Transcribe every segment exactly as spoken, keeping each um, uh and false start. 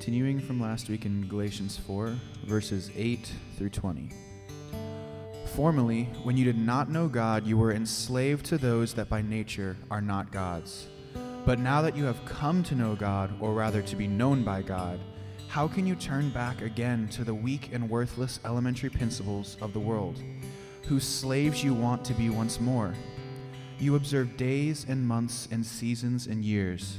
Continuing from last week in Galatians four, verses eight through twenty. Formerly, when you did not know God, you were enslaved to those that by nature are not God's. But now that you have come to know God, or rather to be known by God, how can you turn back again to the weak and worthless elementary principles of the world, whose slaves you want to be once more? You observe days and months and seasons and years.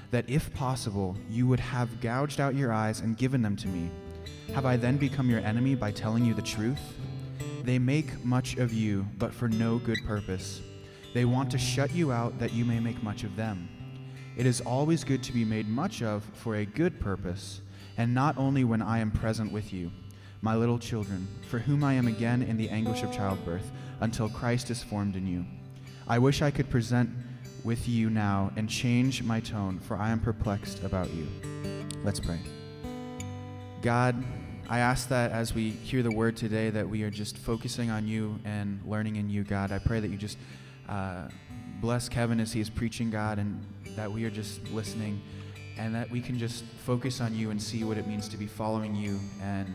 that if possible, you would have gouged out your eyes and given them to me. Have I then become your enemy by telling you the truth? They make much of you, but for no good purpose. They want to shut you out that you may make much of them. It is always good to be made much of for a good purpose, and not only when I am present with you, my little children, for whom I am again in the anguish of childbirth, until Christ is formed in you. I wish I could present with you now and change my tone, for I am perplexed about you. Let's pray. God, I ask that as we hear the word today that we are just focusing on you and learning in you, God. I pray that you just uh, bless Kevin as he is preaching, God, and that we are just listening and that we can just focus on you and see what it means to be following you and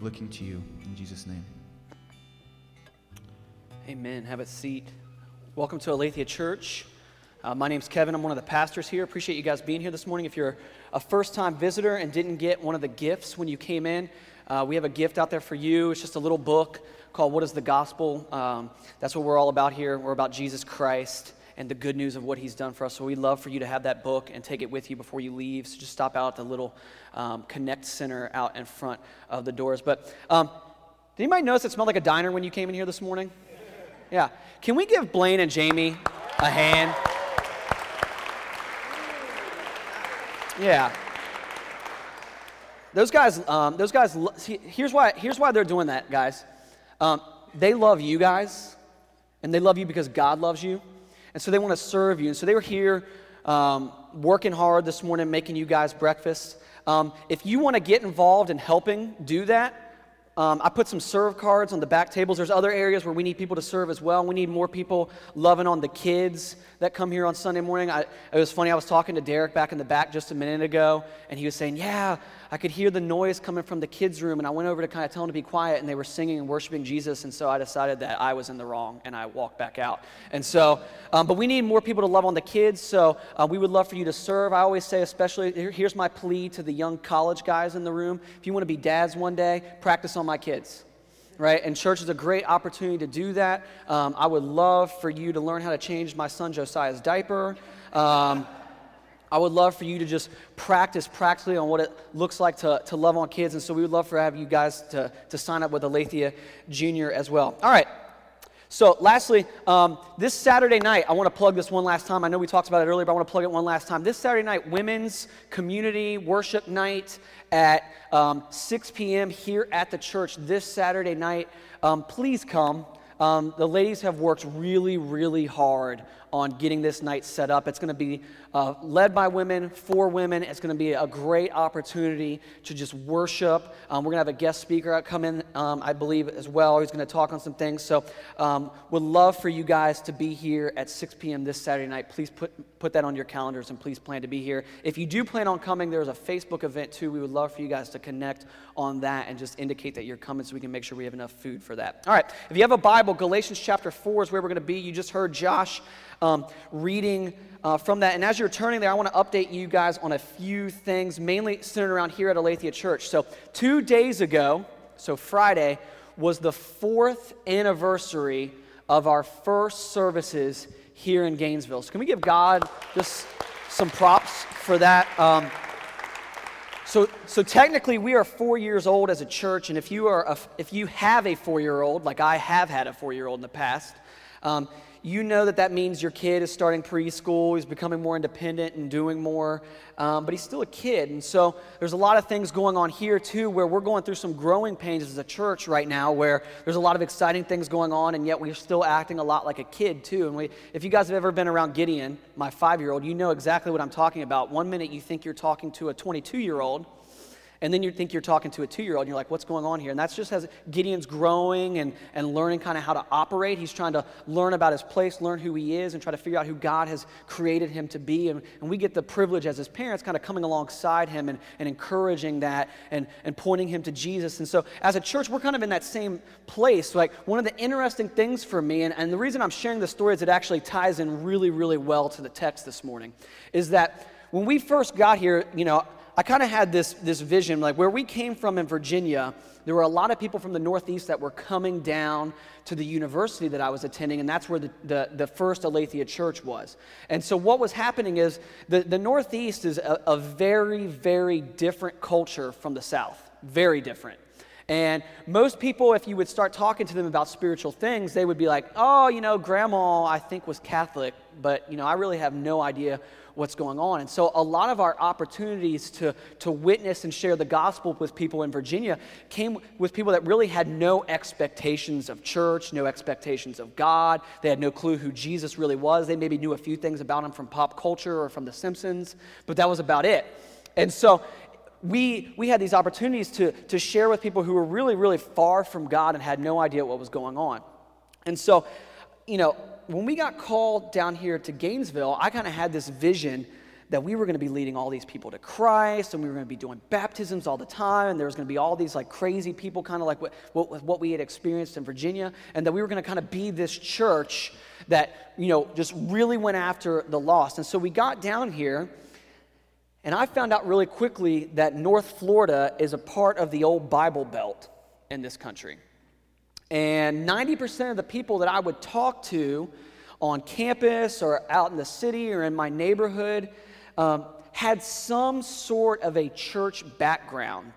looking to you. In Jesus' name. Amen. Have a seat. Welcome to Aletheia Church. Uh, my name's Kevin. I'm one of the pastors here. Appreciate you guys being here this morning. If you're a first-time visitor and didn't get one of the gifts when you came in, uh, we have a gift out there for you. It's just a little book called What is the Gospel? Um, that's what we're all about here. We're about Jesus Christ and the good news of what he's done for us. So we'd love for you to have that book and take it with you before you leave. So just stop out at the little um, Connect Center out in front of the doors. But um, did anybody notice it smelled like a diner when you came in here this morning? Yeah. Can we give Blaine and Jamie a hand? Yeah, those guys. Um, those guys. Lo- see, here's why. Here's why they're doing that, guys. Um, they love you guys, and they love you because God loves you, and so they want to serve you. And so they were here um, working hard this morning, making you guys breakfast. Um, if you want to get involved in helping do that. Um, I put some serve cards on the back tables. There's other areas where we need people to serve as well. We need more people loving on the kids that come here on Sunday morning. I, it was funny. I was talking to Derek back in the back just a minute ago, and he was saying, yeah, I could hear the noise coming from the kids' room, and I went over to kind of tell them to be quiet, and they were singing and worshiping Jesus, and so I decided that I was in the wrong, and I walked back out. And so, um, but we need more people to love on the kids, so uh, we would love for you to serve. I always say, especially, here's my plea to the young college guys in the room. If you want to be dads one day, practice on my kids, right? And church is a great opportunity to do that. Um, I would love for you to learn how to change my son Josiah's diaper. Um, I would love for you to just practice practically on what it looks like to, to love on kids. And so we would love for have you guys to, to sign up with Aletheia Junior as well. All right. So lastly, um, this Saturday night, I want to plug this one last time. I know we talked about it earlier, but I want to plug it one last time. This Saturday night, Women's Community Worship Night at um, six p.m. here at the church this Saturday night. Um, please come. Um, the ladies have worked really, really hard on getting this night set up. It's going to be uh, led by women, for women. It's going to be a great opportunity to just worship. Um, we're going to have a guest speaker come in, um, I believe, as well, who's going to talk on some things. So um, would love for you guys to be here at six p.m. this Saturday night. Please put, put that on your calendars and please plan to be here. If you do plan on coming, there's a Facebook event, too. We would love for you guys to connect on that and just indicate that you're coming so we can make sure we have enough food for that. All right, if you have a Bible, Galatians chapter four is where we're going to be. You just heard Josh Um, reading uh, from that. And as you're turning there, I want to update you guys on a few things, mainly centered around here at Aletheia Church. So two days ago, so Friday, was the fourth anniversary of our first services here in Gainesville. So can we give God just some props for that? Um, So, so technically, we are four years old as a church, and if you are, a, if you have a four-year-old, like I have had a four-year-old in the past, Um, you know that that means your kid is starting preschool, he's becoming more independent and doing more, um, but he's still a kid. And so there's a lot of things going on here too, where we're going through some growing pains as a church right now, where there's a lot of exciting things going on, and yet we're still acting a lot like a kid too. And we, if you guys have ever been around Gideon, my five-year-old, you know exactly what I'm talking about. One minute you think you're talking to a twenty-two-year-old, and then you think you're talking to a two-year-old, and you're like, what's going on here? And that's just as Gideon's growing and, and learning kind of how to operate. He's trying to learn about his place, learn who he is, and try to figure out who God has created him to be. And, and we get the privilege as his parents kind of coming alongside him and, and encouraging that and, and pointing him to Jesus. And so as a church, we're kind of in that same place. Like, one of the interesting things for me, and, and the reason I'm sharing this story is it actually ties in really, really well to the text this morning, is that when we first got here, you know, I kind of had this this vision, like where we came from in Virginia, there were a lot of people from the Northeast that were coming down to the university that I was attending, and that's where the, the, the first Aletheia Church was. And so what was happening is the, the Northeast is a, a very, very different culture from the South, very different. And most people, if you would start talking to them about spiritual things, they would be like, oh, you know, grandma, I think, was Catholic, but, you know, I really have no idea what's going on. And so a lot of our opportunities to, to witness and share the gospel with people in Virginia came with people that really had no expectations of church, no expectations of God. They had no clue who Jesus really was. They maybe knew a few things about him from pop culture or from The Simpsons, but that was about it. And so we we had these opportunities to, to share with people who were really, really far from God and had no idea what was going on. And so, you know, when we got called down here to Gainesville, I kind of had this vision that we were going to be leading all these people to Christ, and we were going to be doing baptisms all the time, and there was going to be all these like crazy people, kind of like what, what, what we had experienced in Virginia, and that we were going to kind of be this church that, you know, just really went after the lost. And so we got down here, and I found out really quickly that North Florida is a part of the old Bible Belt in this country. And ninety percent of the people that I would talk to on campus or out in the city or in my neighborhood um, had some sort of a church background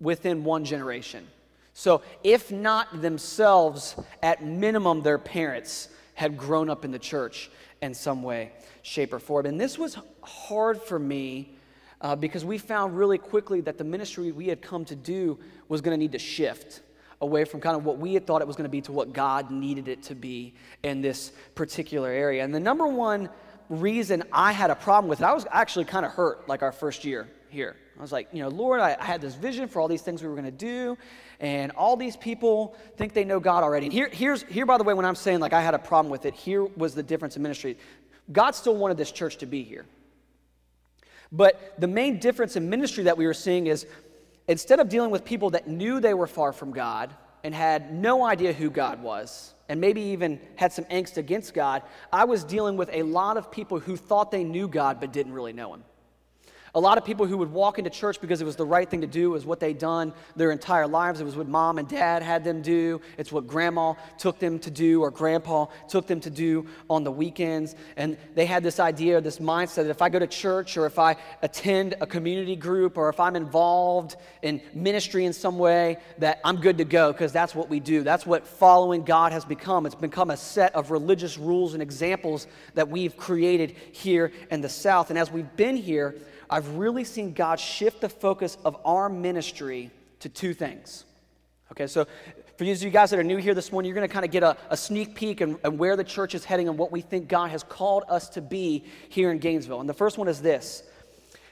within one generation. So if not themselves, at minimum their parents had grown up in the church in some way, shape, or form. And this was hard for me uh, because we found really quickly that the ministry we had come to do was going to need to shift away from kind of what we had thought it was going to be to what God needed it to be in this particular area. And the number one reason I had a problem with it, I was actually kind of hurt, like our first year here. I was like, you know, Lord, I, I had this vision for all these things we were going to do, and all these people think they know God already. And here, here's, here, by the way, when I'm saying like I had a problem with it, here was the difference in ministry. God still wanted this church to be here. But the main difference in ministry that we were seeing is, instead of dealing with people that knew they were far from God and had no idea who God was, and maybe even had some angst against God, I was dealing with a lot of people who thought they knew God but didn't really know him. A lot of people who would walk into church because it was the right thing to do, it was what they'd done their entire lives, it was what mom and dad had them do, it's what grandma took them to do or grandpa took them to do on the weekends, and they had this idea, this mindset that if I go to church or if I attend a community group or if I'm involved in ministry in some way, that I'm good to go because that's what we do. That's what following God has become. It's become a set of religious rules and examples that we've created here in the South. And as we've been here, I've really seen God shift the focus of our ministry to two things. Okay, so for you guys that are new here this morning, you're going to kind of get a, a sneak peek and where the church is heading and what we think God has called us to be here in Gainesville. And the first one is this: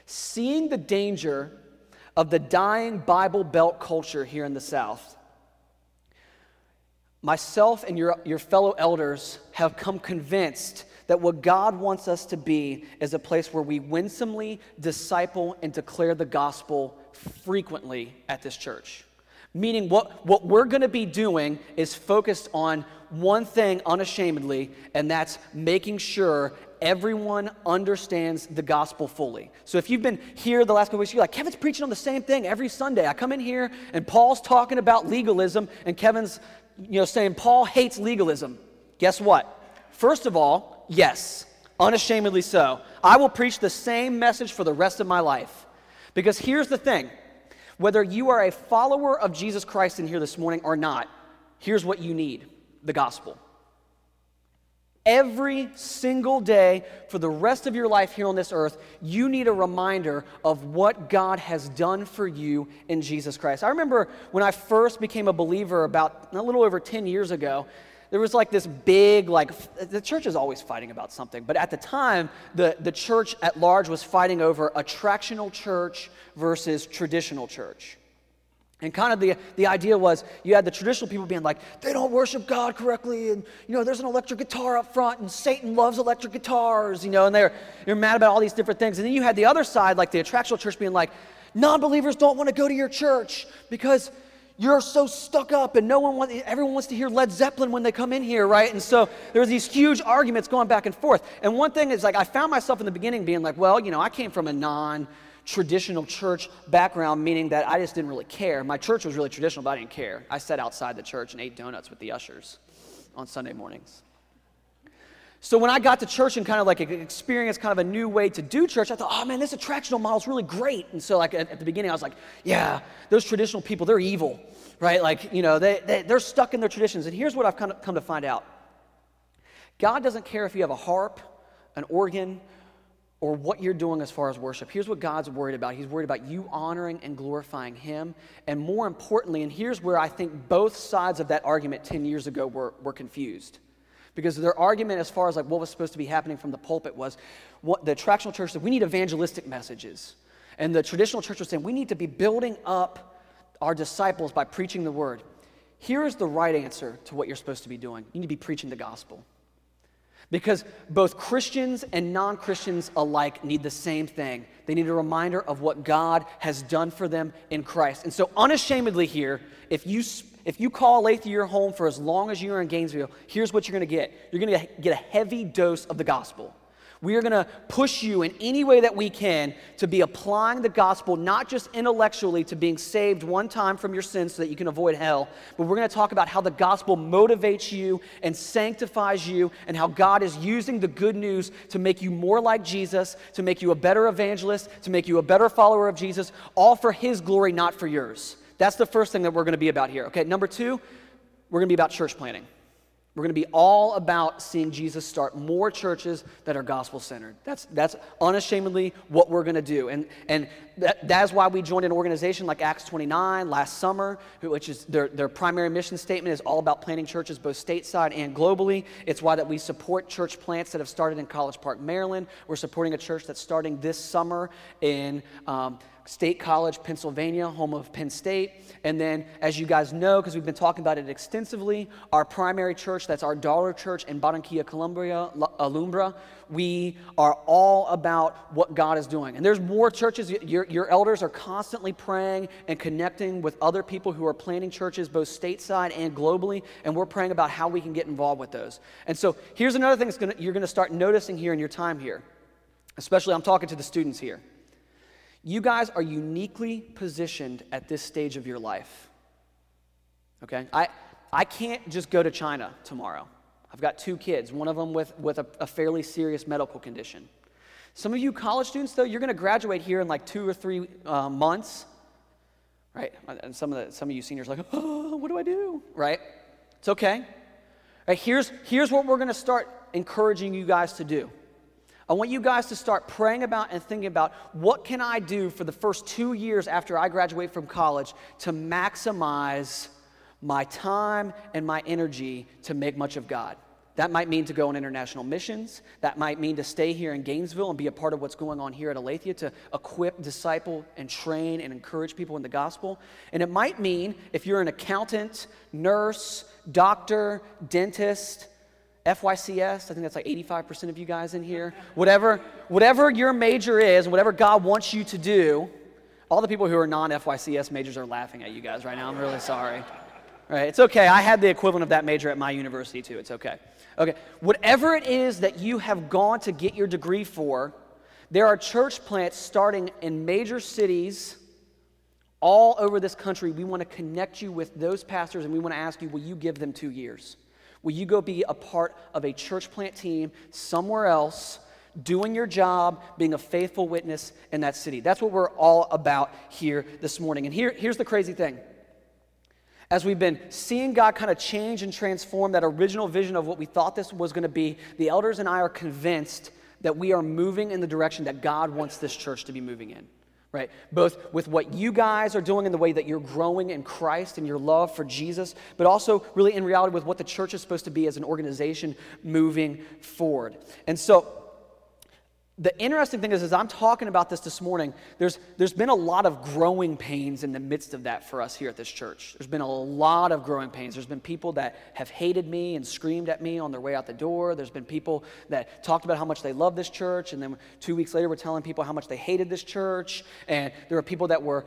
seeing the danger of the dying Bible Belt culture here in the South, myself and your, your fellow elders have come convinced that what God wants us to be is a place where we winsomely disciple and declare the gospel frequently at this church. Meaning what, what we're going to be doing is focused on one thing unashamedly, and that's making sure everyone understands the gospel fully. So if you've been here the last couple weeks, you're like, Kevin's preaching on the same thing every Sunday. I come in here, and Paul's talking about legalism, and Kevin's, you know, saying Paul hates legalism. Guess what? First of all, yes, unashamedly so. I will preach the same message for the rest of my life. Because here's the thing. Whether you are a follower of Jesus Christ in here this morning or not, here's what you need: the gospel. Every single day for the rest of your life here on this earth, you need a reminder of what God has done for you in Jesus Christ. I remember when I first became a believer about a little over ten years ago, there was like this big, like, the church is always fighting about something, but at the time, the, the church at large was fighting over attractional church versus traditional church. And kind of the, the idea was you had the traditional people being like, they don't worship God correctly, and, you know, there's an electric guitar up front, and Satan loves electric guitars, you know, and they're they're mad about all these different things. And then you had the other side, like the attractional church, being like, non-believers don't want to go to your church because you're so stuck up, and no one wants, everyone wants to hear Led Zeppelin when they come in here, right? And so there was these huge arguments going back and forth. And one thing is, like, I found myself in the beginning being like, well, you know, I came from a non traditional church background, meaning that I just didn't really care. My church was really traditional, but I didn't care. I sat outside the church and ate donuts with the ushers on Sunday mornings. So when I got to church and kind of like experienced kind of a new way to do church, I thought, oh man, this attractional model is really great. And so like at, at the beginning, I was like, yeah, those traditional people, they're evil, right? Like, you know, they, they, they're stuck in their traditions. And here's what I've kind of come to find out. God doesn't care if you have a harp, an organ, or what you're doing as far as worship. Here's what God's worried about. He's worried about you honoring and glorifying Him. And more importantly, and here's where I think both sides of that argument ten years ago were, were confused. Because their argument as far as like what was supposed to be happening from the pulpit was, what the attractional church said, we need evangelistic messages. And the traditional church was saying, we need to be building up our disciples by preaching the word. Here is the right answer to what you're supposed to be doing. You need to be preaching the gospel. Because both Christians and non-Christians alike need the same thing. They need a reminder of what God has done for them in Christ. And so unashamedly here, if you if you call Aletheia your home for as long as you're in Gainesville, here's what you're going to get. You're going to get a heavy dose of the gospel. We are going to push you in any way that we can to be applying the gospel, not just intellectually to being saved one time from your sins so that you can avoid hell, but we're going to talk about how the gospel motivates you and sanctifies you and how God is using the good news to make you more like Jesus, to make you a better evangelist, to make you a better follower of Jesus, all for His glory, not for yours. That's the first thing that we're going to be about here. Okay, number two, we're going to be about church planting. We're going to be all about seeing Jesus start more churches that are gospel-centered. That's that's unashamedly what we're going to do. And and that, that is why we joined an organization like Acts twenty-nine last summer, which is their, their primary mission statement is all about planting churches both stateside and globally. It's why that we support church plants that have started in College Park, Maryland. We're supporting a church that's starting this summer in um State College, Pennsylvania, home of Penn State. And then, as you guys know, because we've been talking about it extensively, our primary church, that's our daughter church in Barranquilla, Columbia, La Alumbra, we are all about what God is doing. And there's more churches. Your, your elders are constantly praying and connecting with other people who are planting churches both stateside and globally, and we're praying about how we can get involved with those. And so here's another thing that's gonna, you're going to start noticing here in your time here, especially I'm talking to the students here. You guys are uniquely positioned at this stage of your life, okay? I I can't just go to China tomorrow. I've got two kids, one of them with, with a, a fairly serious medical condition. Some of you college students, though, you're going to graduate here in like two or three uh, months, right? And some of the, some of you seniors are like, oh, what do I do, right? It's okay. Right, here's, here's what we're going to start encouraging you guys to do. I want you guys to start praying about and thinking about what can I do for the first two years after I graduate from college to maximize my time and my energy to make much of God. That might mean to go on international missions. That might mean to stay here in Gainesville and be a part of what's going on here at Aletheia to equip, disciple, and train and encourage people in the gospel. And it might mean if you're an accountant, nurse, doctor, dentist, F Y C S, I think that's like eighty-five percent of you guys in here. Whatever whatever your major is, whatever God wants you to do, all the people who are non-F Y C S majors are laughing at you guys right now. I'm really sorry. Right, it's okay. I had the equivalent of that major at my university too. It's okay. Okay, whatever it is that you have gone to get your degree for, there are church plants starting in major cities all over this country. We want to connect you with those pastors, and we want to ask you, will you give them two years? Will you go be a part of a church plant team somewhere else, doing your job, being a faithful witness in that city? That's what we're all about here this morning. And here, here's the crazy thing. As we've been seeing God kind of change and transform that original vision of what we thought this was going to be, the elders and I are convinced that we are moving in the direction that God wants this church to be moving in, right? Both with what you guys are doing and the way that you're growing in Christ and your love for Jesus, but also really in reality with what the church is supposed to be as an organization moving forward. And so the interesting thing is, as I'm talking about this this morning, there's there's been a lot of growing pains in the midst of that for us here at this church. There's been a lot of growing pains. There's been people that have hated me and screamed at me on their way out the door. There's been people that talked about how much they love this church, and then two weeks later were telling people how much they hated this church. And there were people that were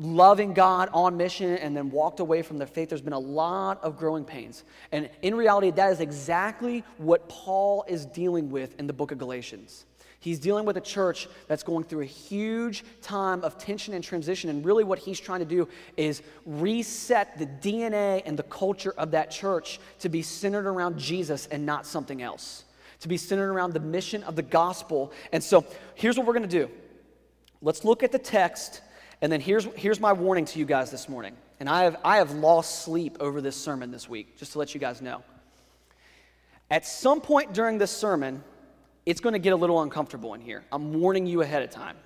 loving God on mission and then walked away from their faith. There's been a lot of growing pains. And in reality, that is exactly what Paul is dealing with in the book of Galatians. He's dealing with a church that's going through a huge time of tension and transition, and really what he's trying to do is reset the D N A and the culture of that church to be centered around Jesus and not something else, to be centered around the mission of the gospel. And so here's what we're going to do. Let's look at the text, and then here's here's my warning to you guys this morning. And I have I have lost sleep over this sermon this week, just to let you guys know. At some point during this sermon, it's going to get a little uncomfortable in here. I'm warning you ahead of time,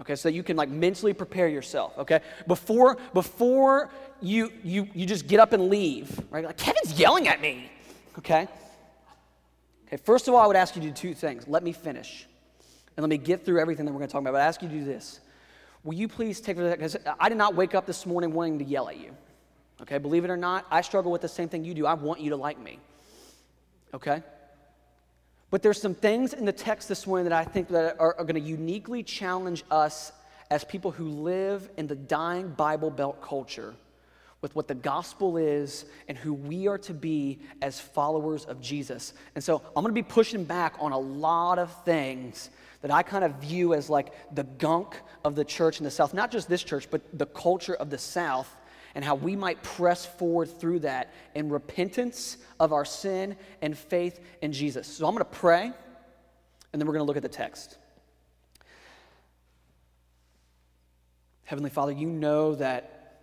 okay? So you can like mentally prepare yourself, okay? Before before you you you just get up and leave, right? Like, Kevin's yelling at me, okay? Okay, first of all, I would ask you to do two things. Let me finish, and let me get through everything that we're going to talk about, but I ask you to do this. Will you please take, because I did not wake up this morning wanting to yell at you, okay? Believe it or not, I struggle with the same thing you do. I want you to like me, okay? But there's some things in the text this morning that I think that are, are going to uniquely challenge us as people who live in the dying Bible Belt culture with what the gospel is and who we are to be as followers of Jesus. And so I'm going to be pushing back on a lot of things that I kind of view as like the gunk of the church in the South, not just this church, but the culture of the South, and how we might press forward through that in repentance of our sin and faith in Jesus. So I'm going to pray, and then we're going to look at the text. Heavenly Father, you know that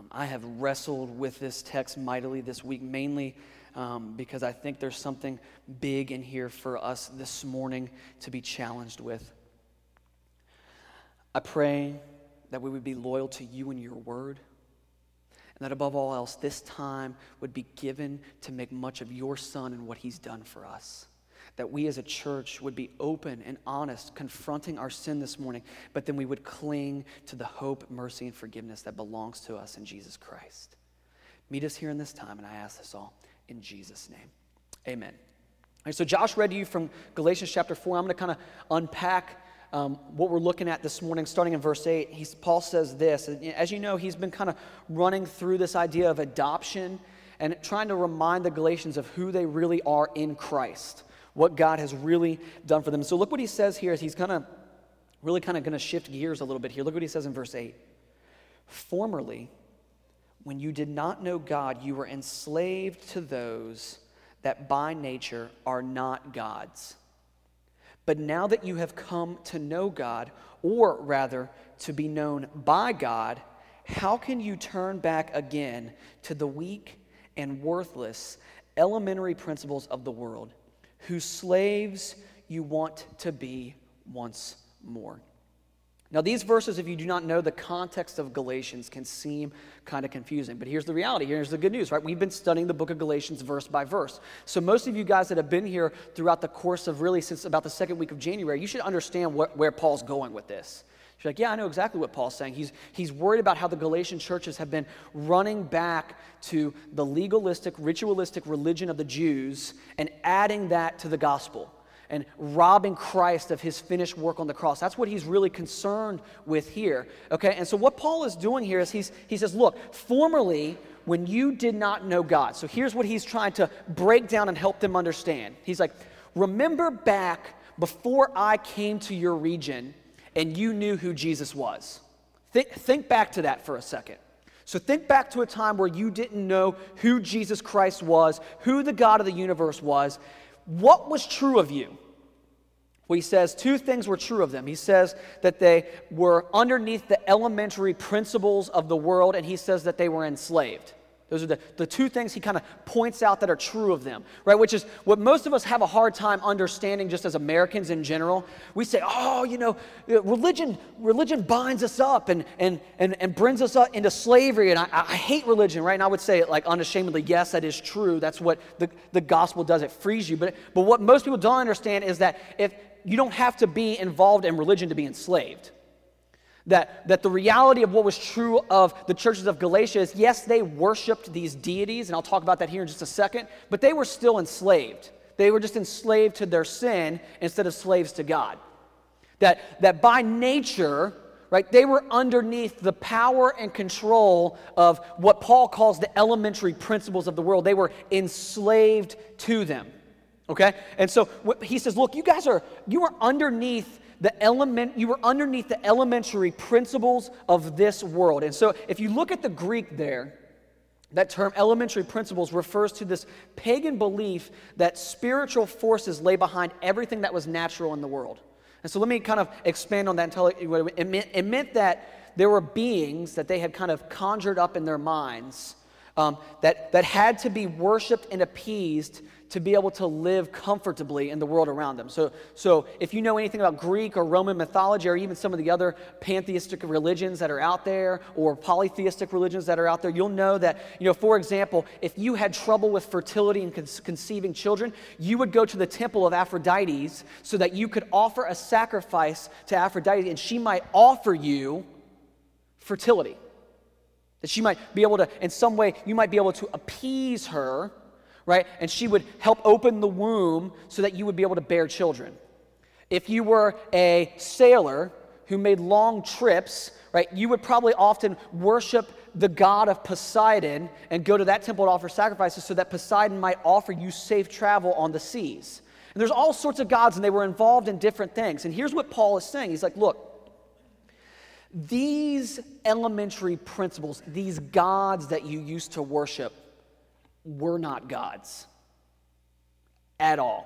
um, I have wrestled with this text mightily this week, mainly um, because I think there's something big in here for us this morning to be challenged with. I pray that we would be loyal to you and your word, and that above all else, this time would be given to make much of your son and what he's done for us. That we as a church would be open and honest, confronting our sin this morning, but then we would cling to the hope, mercy, and forgiveness that belongs to us in Jesus Christ. Meet us here in this time, and I ask this all in Jesus' name. Amen. All right, so Josh read to you from Galatians chapter four. I'm going to kind of unpack Um, what we're looking at this morning, starting in verse eight. He's, Paul says this, and as you know, he's been kind of running through this idea of adoption and trying to remind the Galatians of who they really are in Christ, what God has really done for them. So look what he says here. He's kind of really kind of going to shift gears a little bit here. Look what he says in verse eight. Formerly, when you did not know God, you were enslaved to those that by nature are not God's. But now that you have come to know God, or rather to be known by God, how can you turn back again to the weak and worthless elementary principles of the world, whose slaves you want to be once more? Now, these verses, if you do not know the context of Galatians, can seem kind of confusing. But here's the reality. Here's the good news, right? We've been studying the book of Galatians verse by verse. So most of you guys that have been here throughout the course of really since about the second week of January, you should understand what, where Paul's going with this. You're like, yeah, I know exactly what Paul's saying. He's he's worried about how the Galatian churches have been running back to the legalistic, ritualistic religion of the Jews and adding that to the gospel, and robbing Christ of his finished work on the cross. That's what he's really concerned with here, okay? And so what Paul is doing here is he's, he says, look, formerly when you did not know God. So here's what he's trying to break down and help them understand. He's like, remember back before I came to your region and you knew who Jesus was. Think, think back to that for a second. So think back to a time where you didn't know who Jesus Christ was, who the God of the universe was. What was true of you? Well, he says two things were true of them. He says that they were underneath the elementary principles of the world, and he says that they were enslaved. Those are the, the two things he kind of points out that are true of them, right? Which is what most of us have a hard time understanding just as Americans in general. We say, oh, you know, religion religion binds us up and and and, and brings us up into slavery, and I, I hate religion, right? And I would say, like, unashamedly, yes, that is true. That's what the, the gospel does. It frees you. But but what most people don't understand is that if you don't have to be involved in religion to be enslaved. That, that the reality of what was true of the churches of Galatia is, yes, they worshipped these deities, and I'll talk about that here in just a second, but they were still enslaved. They were just enslaved to their sin instead of slaves to God. That, that by nature, right, they were underneath the power and control of what Paul calls the elementary principles of the world. They were enslaved to them, okay? And so what, he says, look, you guys are, you are underneath The element you were underneath the elementary principles of this world. And so if you look at the Greek there, that term elementary principles refers to this pagan belief that spiritual forces lay behind everything that was natural in the world. And so let me kind of expand on that and tell you what it meant. It meant that there were beings that they had kind of conjured up in their minds um, that, that had to be worshipped and appeased to be able to live comfortably in the world around them. So so if you know anything about Greek or Roman mythology, or even some of the other pantheistic religions that are out there, or polytheistic religions that are out there, you'll know that, you know, for example, if you had trouble with fertility and con- conceiving children, you would go to the temple of Aphrodite so that you could offer a sacrifice to Aphrodite, and she might offer you fertility. That she might be able to, in some way, you might be able to appease her, right? And she would help open the womb so that you would be able to bear children. If you were a sailor who made long trips, right, you would probably often worship the god of Poseidon and go to that temple to offer sacrifices so that Poseidon might offer you safe travel on the seas. And there's all sorts of gods, and they were involved in different things. And here's what Paul is saying. He's like, look, these elementary principles, these gods that you used to worship, we're not gods at all,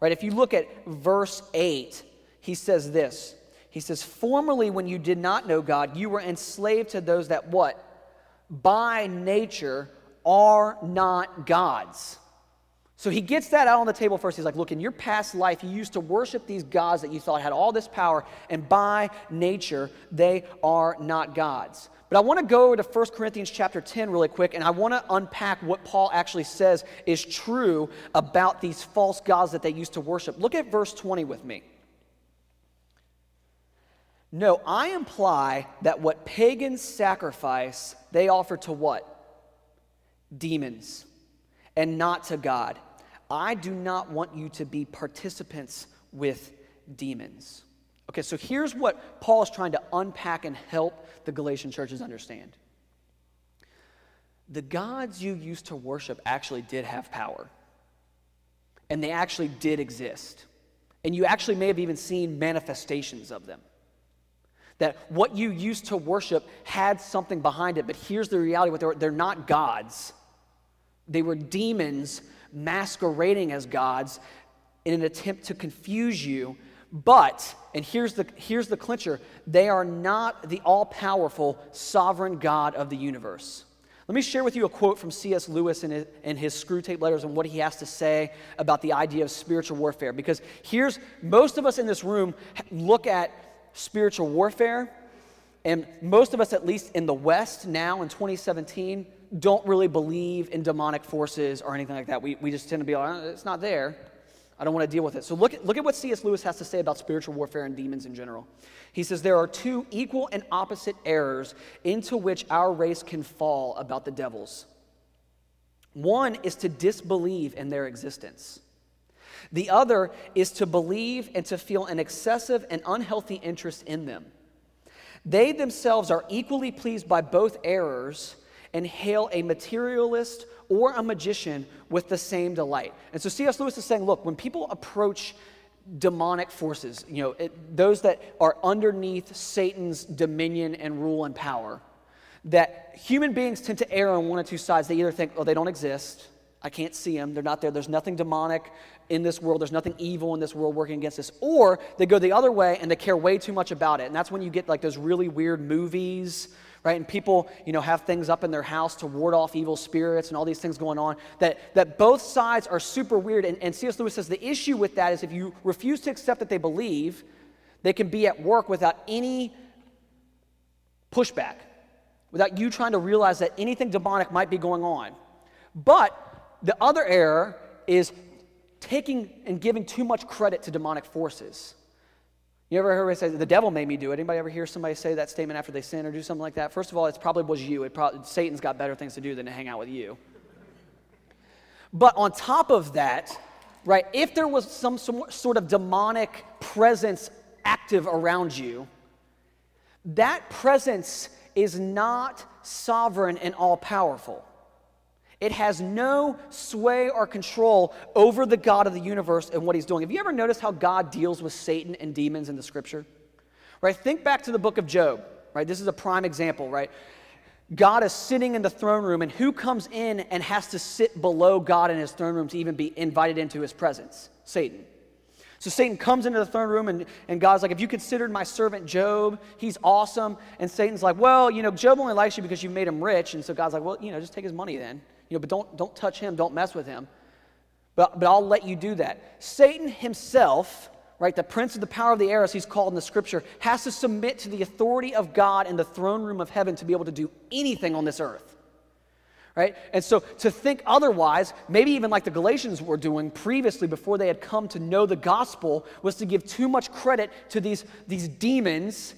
right? If you look at verse eight, he says this. He says, formerly when you did not know God, you were enslaved to those that what? By nature are not gods. So he gets that out on the table first. He's like, look, in your past life, you used to worship these gods that you thought had all this power, and by nature, they are not gods. But I want to go to First Corinthians chapter ten really quick, and I want to unpack what Paul actually says is true about these false gods that they used to worship. Look at verse twenty with me. No, I imply that what pagans sacrifice, they offer to what? Demons, and not to God. I do not want you to be participants with demons. Okay, so here's what Paul is trying to unpack and help the Galatian churches understand. The gods you used to worship actually did have power, and they actually did exist, and you actually may have even seen manifestations of them. That what you used to worship had something behind it, but here's the reality. What they were, they're not gods. They were demons masquerading as gods in an attempt to confuse you. But, and here's the here's the clincher, they are not the all-powerful, sovereign God of the universe. Let me share with you a quote from C S. Lewis in his, in his Screwtape Letters and what he has to say about the idea of spiritual warfare. Because here's, most of us in this room look at spiritual warfare, and most of us, at least in the West now in twenty seventeen, don't really believe in demonic forces or anything like that. We, we just tend to be like, oh, it's not there. I don't want to deal with it. So look at, look at what C S. Lewis has to say about spiritual warfare and demons in general. He says, there are two equal and opposite errors into which our race can fall about the devils. One is to disbelieve in their existence. The other is to believe and to feel an excessive and unhealthy interest in them. They themselves are equally pleased by both errors and hail a materialist or a magician with the same delight. And so C S. Lewis is saying, look, when people approach demonic forces, you know, it, those that are underneath Satan's dominion and rule and power, that human beings tend to err on one or two sides. They either think, oh, they don't exist, I can't see them, they're not there, there's nothing demonic in this world, there's nothing evil in this world working against us, or they go the other way and they care way too much about it. And that's when you get like those really weird movies, right? And people, you know, have things up in their house to ward off evil spirits and all these things going on, that, that both sides are super weird. And, and C S Lewis says the issue with that is if you refuse to accept that they believe, they can be at work without any pushback, without you trying to realize that anything demonic might be going on. But the other error is taking and giving too much credit to demonic forces. You ever heard somebody say, the devil made me do it? Anybody ever hear somebody say that statement after they sin or do something like that? First of all, it probably was you. It probably, Satan's got better things to do than to hang out with you. But on top of that, right, if there was some, some sort of demonic presence active around you, that presence is not sovereign and all-powerful. It has no sway or control over the God of the universe and what he's doing. Have you ever noticed how God deals with Satan and demons in the scripture? Right? Think back to the book of Job. Right? This is a prime example, right? God is sitting in the throne room, and who comes in and has to sit below God in his throne room to even be invited into his presence? Satan. So Satan comes into the throne room, and, and God's like, if you considered my servant Job, he's awesome. And Satan's like, well, you know, Job only likes you because you made him rich. And so God's like, well, you know, just take his money then. You know, but don't, don't touch him, don't mess with him. But, but I'll let you do that. Satan himself, right, the prince of the power of the air, as he's called in the scripture, has to submit to the authority of God in the throne room of heaven to be able to do anything on this earth. Right? And so to think otherwise, maybe even like the Galatians were doing previously before they had come to know the gospel, was to give too much credit to these, these demons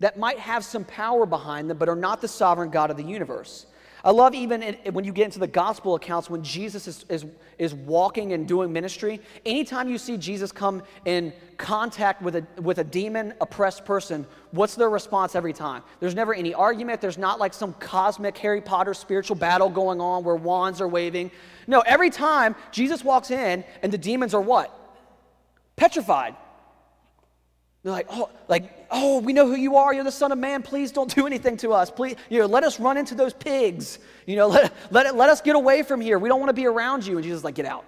that might have some power behind them but are not the sovereign God of the universe. I love even it, when you get into the gospel accounts, when Jesus is, is, is walking and doing ministry, anytime you see Jesus come in contact with a, with a demon-oppressed person, what's their response every time? There's never any argument. There's not like some cosmic Harry Potter spiritual battle going on where wands are waving. No, every time Jesus walks in and the demons are what? Petrified. They're like, oh, like, oh, we know who you are. You're the Son of Man. Please don't do anything to us. Please, you know, let us run into those pigs. You know, let let it, let us get away from here. We don't want to be around you. And Jesus is like, get out.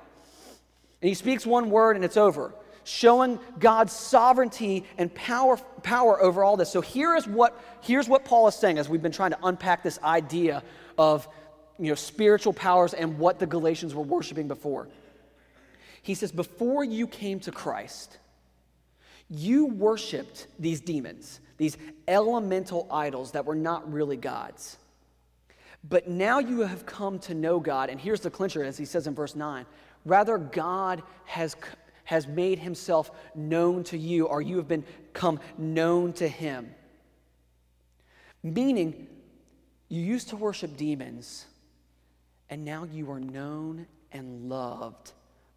And he speaks one word, and it's over, showing God's sovereignty and power power over all this. So here is what here's what Paul is saying as we've been trying to unpack this idea of, you know, spiritual powers and what the Galatians were worshiping before. He says, before you came to Christ, you worshipped these demons, these elemental idols that were not really gods. But now you have come to know God, and here's the clincher, as he says in verse nine, rather God has, has made himself known to you, or you have become known to him. Meaning, you used to worship demons, and now you are known and loved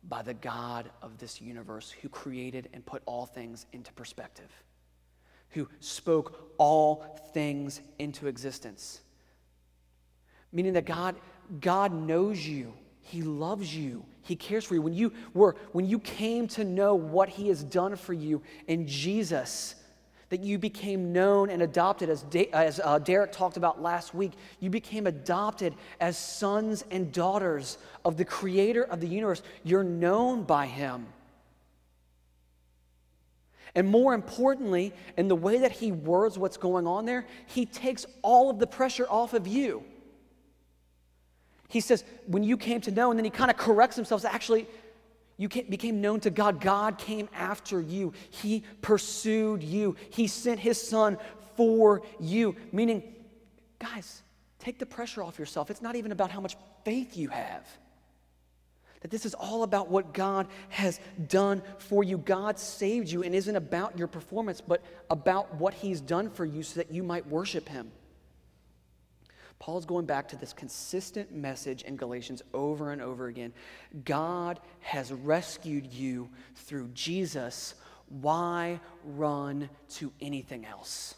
by the God of this universe, who created and put all things into perspective, who spoke all things into existence. Meaning that God, God knows you, he loves you, he cares for you. When you were, when you came to know what he has done for you in Jesus, that you became known and adopted, as, De- as uh, Derek talked about last week. You became adopted as sons and daughters of the creator of the universe. You're known by him. And more importantly, in the way that he words what's going on there, he takes all of the pressure off of you. He says, when you came to know, and then he kind of corrects himself, actually, you became known to God. God came after you. He pursued you. He sent his son for you. Meaning, guys, take the pressure off yourself. It's not even about how much faith you have. That this is all about what God has done for you. God saved you and isn't about your performance, but about what he's done for you so that you might worship him. Paul's going back to this consistent message in Galatians over and over again. God has rescued you through Jesus. Why run to anything else?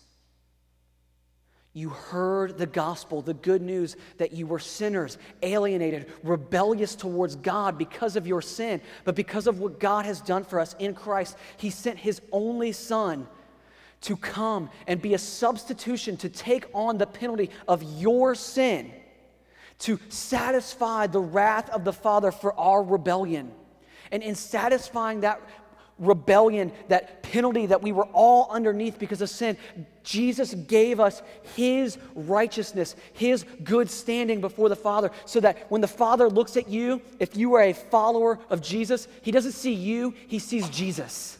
You heard the gospel, the good news that you were sinners, alienated, rebellious towards God because of your sin. But because of what God has done for us in Christ, he sent his only son to come and be a substitution, to take on the penalty of your sin, to satisfy the wrath of the Father for our rebellion. And in satisfying that rebellion, that penalty that we were all underneath because of sin, Jesus gave us his righteousness, his good standing before the Father, so that when the Father looks at you, if you are a follower of Jesus, he doesn't see you, he sees Jesus.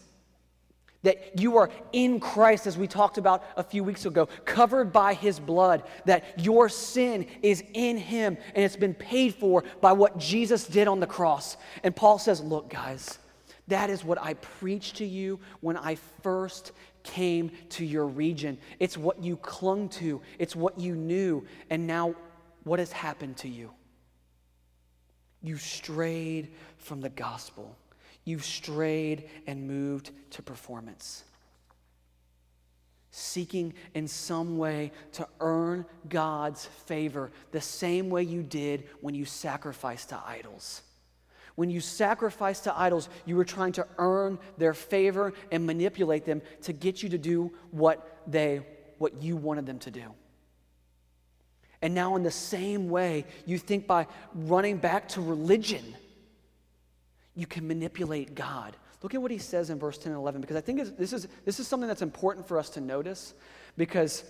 That you are in Christ, as we talked about a few weeks ago, covered by his blood, that your sin is in him and it's been paid for by what Jesus did on the cross. And Paul says, look, guys, that is what I preached to you when I first came to your region. It's what you clung to. It's what you knew. And now what has happened to you? You strayed from the gospel. You've strayed and moved to performance, seeking in some way to earn God's favor the same way you did when you sacrificed to idols. When you sacrificed to idols, you were trying to earn their favor and manipulate them to get you to do what they, what you wanted them to do. And now in the same way, you think by running back to religion, you can manipulate God. Look at what he says in verse ten and eleven, because I think this is this is something that's important for us to notice, because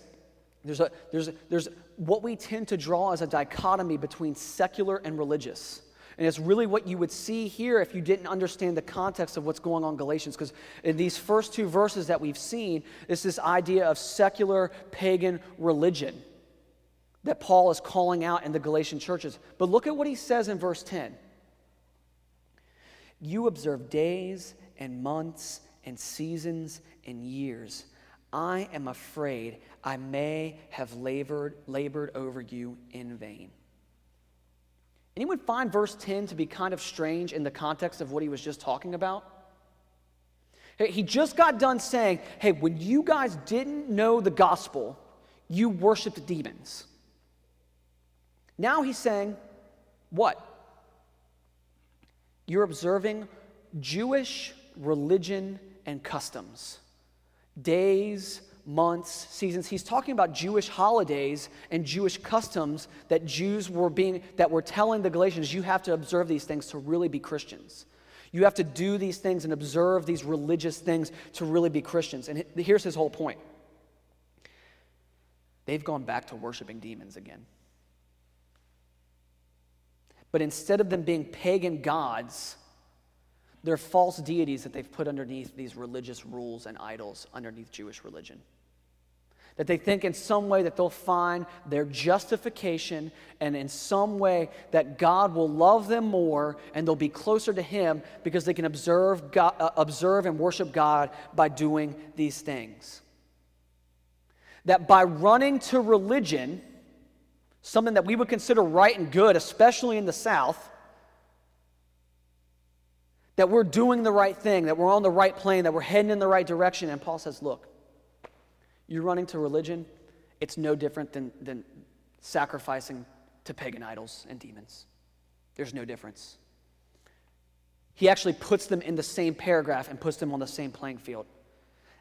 there's a there's a, there's what we tend to draw as a dichotomy between secular and religious. And it's really what you would see here if you didn't understand the context of what's going on in Galatians, because in these first two verses that we've seen, it's this idea of secular pagan religion that Paul is calling out in the Galatian churches. But look at what he says in verse ten. You observe days and months and seasons and years. I am afraid I may have labored, labored over you in vain. Anyone find verse ten to be kind of strange in the context of what he was just talking about? He just got done saying, hey, when you guys didn't know the gospel, you worshiped demons. Now he's saying, what? You're observing Jewish religion and customs, days, months, seasons. He's talking about Jewish holidays and Jewish customs that Jews were being, that were telling the Galatians, you have to observe these things to really be Christians. You have to do these things and observe these religious things to really be Christians. And here's his whole point. They've gone back to worshiping demons again. But instead of them being pagan gods, they're false deities that they've put underneath these religious rules and idols underneath Jewish religion. That they think in some way that they'll find their justification, and in some way that God will love them more and they'll be closer to him because they can observe, God, uh, observe and worship God by doing these things. That by running to religion, something that we would consider right and good, especially in the South, that we're doing the right thing, that we're on the right plane, that we're heading in the right direction. And Paul says, look, you're running to religion. It's no different than, than sacrificing to pagan idols and demons. There's no difference. He actually puts them in the same paragraph and puts them on the same playing field.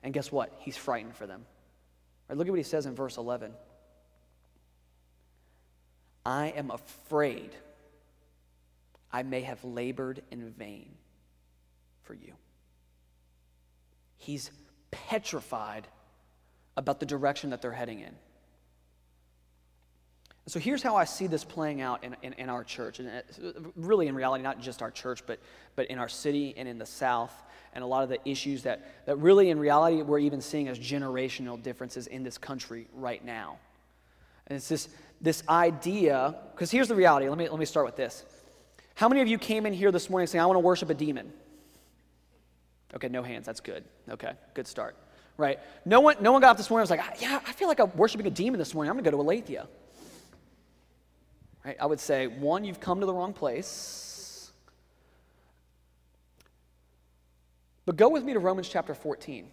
And guess what? He's frightened for them. All right, look at what he says in verse eleven. I am afraid I may have labored in vain for you. He's petrified about the direction that they're heading in. So here's how I see this playing out in, in, in our church, and really in reality, not just our church, but, but in our city and in the South, and a lot of the issues that, that really in reality we're even seeing as generational differences in this country right now. And it's this this idea, because here's the reality. Let me let me start with this. How many of you came in here this morning saying, I want to worship a demon? Okay, no hands. That's good. Okay, good start. Right? No one no one got up this morning and was like, yeah, I feel like I'm worshiping a demon this morning. I'm going to go to Aletheia. Right? I would say, one, you've come to the wrong place. But go with me to Romans chapter fourteen.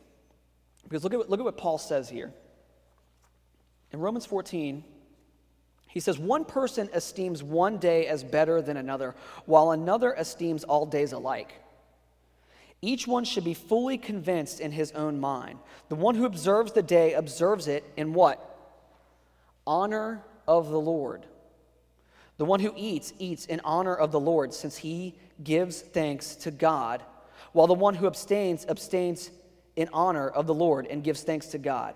Because look at, look at what Paul says here. In Romans fourteen, he says, one person esteems one day as better than another, while another esteems all days alike. Each one should be fully convinced in his own mind. The one who observes the day observes it in what? Honor of the Lord. The one who eats, eats in honor of the Lord, since he gives thanks to God, while the one who abstains, abstains in honor of the Lord and gives thanks to God.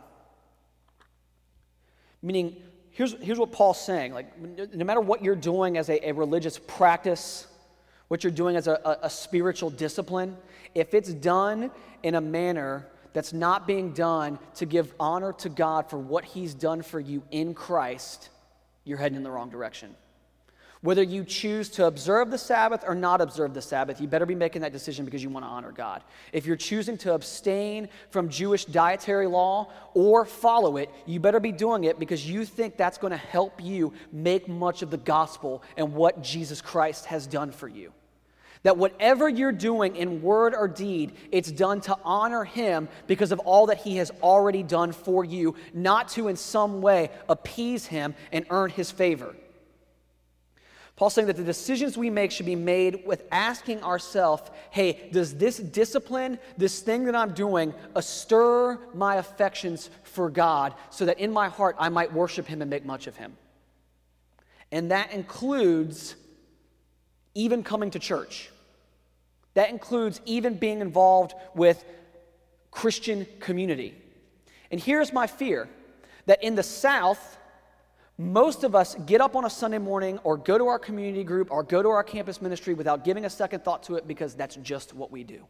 Meaning, here's, here's what Paul's saying. Like, no matter what you're doing as a, a religious practice, what you're doing as a, a, a spiritual discipline, if it's done in a manner that's not being done to give honor to God for what he's done for you in Christ, you're heading in the wrong direction. Whether you choose to observe the Sabbath or not observe the Sabbath, you better be making that decision because you want to honor God. If you're choosing to abstain from Jewish dietary law or follow it, you better be doing it because you think that's going to help you make much of the gospel and what Jesus Christ has done for you. That whatever you're doing in word or deed, it's done to honor him because of all that he has already done for you, not to in some way appease him and earn his favor. Paul's saying that the decisions we make should be made with asking ourselves, hey, does this discipline, this thing that I'm doing, stir my affections for God so that in my heart I might worship him and make much of him? And that includes even coming to church. That includes even being involved with Christian community. And here's my fear, that in the South, most of us get up on a Sunday morning or go to our community group or go to our campus ministry without giving a second thought to it because that's just what we do.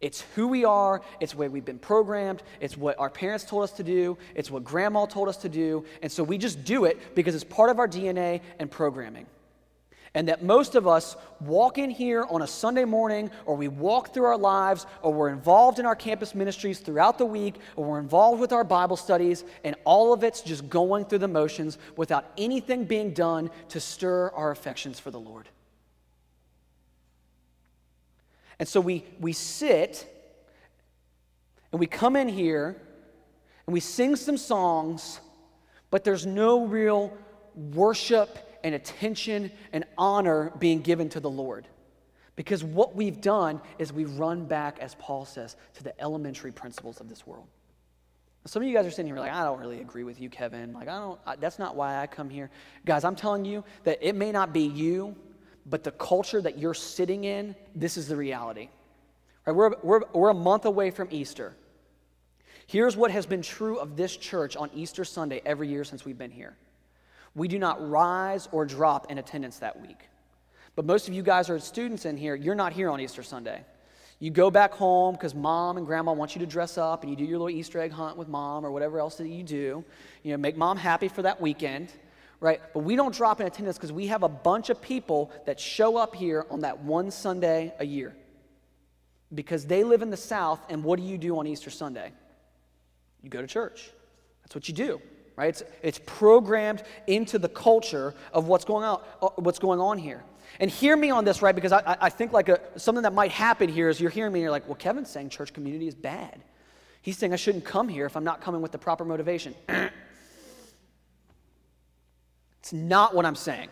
It's who we are, it's the way we've been programmed, it's what our parents told us to do, it's what grandma told us to do, and so we just do it because it's part of our D N A and programming. And that most of us walk in here on a Sunday morning, or we walk through our lives, or we're involved in our campus ministries throughout the week, or we're involved with our Bible studies, and all of it's just going through the motions without anything being done to stir our affections for the Lord. And so we, we sit, and we come in here, and we sing some songs, but there's no real worship and attention and honor being given to the Lord. Because what we've done is we run back, as Paul says, to the elementary principles of this world. Some of you guys are sitting here like, I don't really agree with you, Kevin. Like, I don't, I, that's not why I come here. Guys, I'm telling you that it may not be you, but the culture that you're sitting in, this is the reality. Right? We're, we're, we're a month away from Easter. Here's what has been true of this church on Easter Sunday every year since we've been here. We do not rise or drop in attendance that week. But most of you guys are students in here. You're not here on Easter Sunday. You go back home because mom and grandma want you to dress up and you do your little Easter egg hunt with mom or whatever else that you do. You know, make mom happy for that weekend, right? But we don't drop in attendance because we have a bunch of people that show up here on that one Sunday a year because they live in the South, and what do you do on Easter Sunday? You go to church. That's what you do. Right? It's, it's programmed into the culture of what's going on, what's going on here. And hear me on this, right? Because I, I think like a, something that might happen here is you're hearing me and you're like, well, Kevin's saying church community is bad. He's saying I shouldn't come here if I'm not coming with the proper motivation. It's not what I'm saying.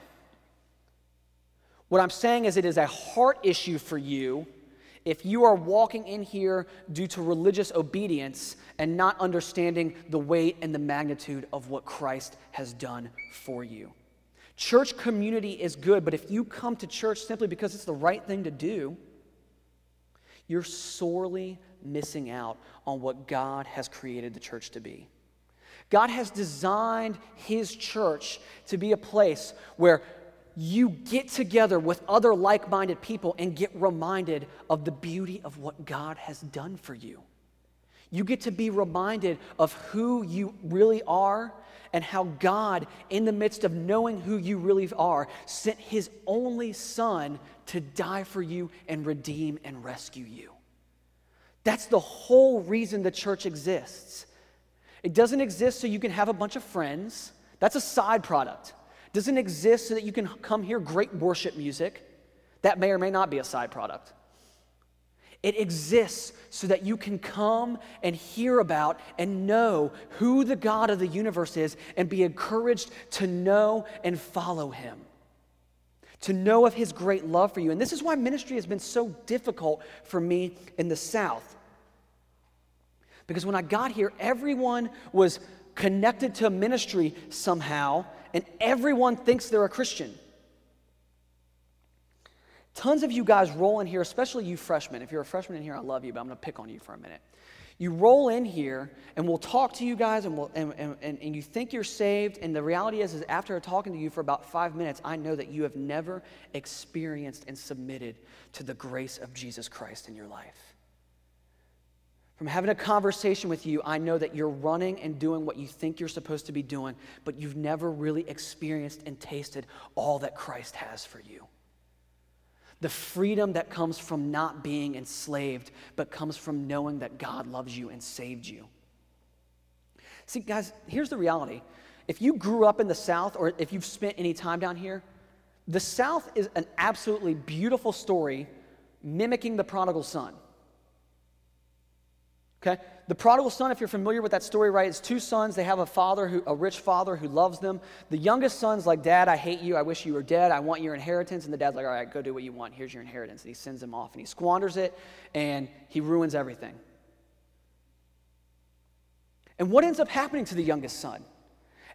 What I'm saying is it is a heart issue for you if you are walking in here due to religious obedience and not understanding the weight and the magnitude of what Christ has done for you. Church community is good, but if you come to church simply because it's the right thing to do, you're sorely missing out on what God has created the church to be. God has designed his church to be a place where you get together with other like-minded people and get reminded of the beauty of what God has done for you. You get to be reminded of who you really are and how God, in the midst of knowing who you really are, sent his only son to die for you and redeem and rescue you. That's the whole reason the church exists. It doesn't exist so you can have a bunch of friends. That's a side product. Doesn't exist so that you can come hear great worship music. That may or may not be a side product. It exists so that you can come and hear about and know who the God of the universe is and be encouraged to know and follow him, to know of his great love for you. And this is why ministry has been so difficult for me in the South. Because when I got here, everyone was connected to ministry somehow, and everyone thinks they're a Christian. Tons of you guys roll in here, especially you freshmen. If you're a freshman in here, I love you, but I'm going to pick on you for a minute. You roll in here, and we'll talk to you guys, and, we'll, and, and, and you think you're saved, and the reality is, is after talking to you for about five minutes, I know that you have never experienced and submitted to the grace of Jesus Christ in your life. From having a conversation with you, I know that you're running and doing what you think you're supposed to be doing, but you've never really experienced and tasted all that Christ has for you. The freedom that comes from not being enslaved, but comes from knowing that God loves you and saved you. See, guys, here's the reality. If you grew up in the South, or if you've spent any time down here, the South is an absolutely beautiful story mimicking the prodigal son. Okay? The prodigal son, if you're familiar with that story, right, it's two sons. They have a father, who, a rich father who loves them. The youngest son's like, Dad, I hate you. I wish you were dead. I want your inheritance. And the dad's like, all right, go do what you want. Here's your inheritance. And he sends him off, and he squanders it, and he ruins everything. And what ends up happening to the youngest son?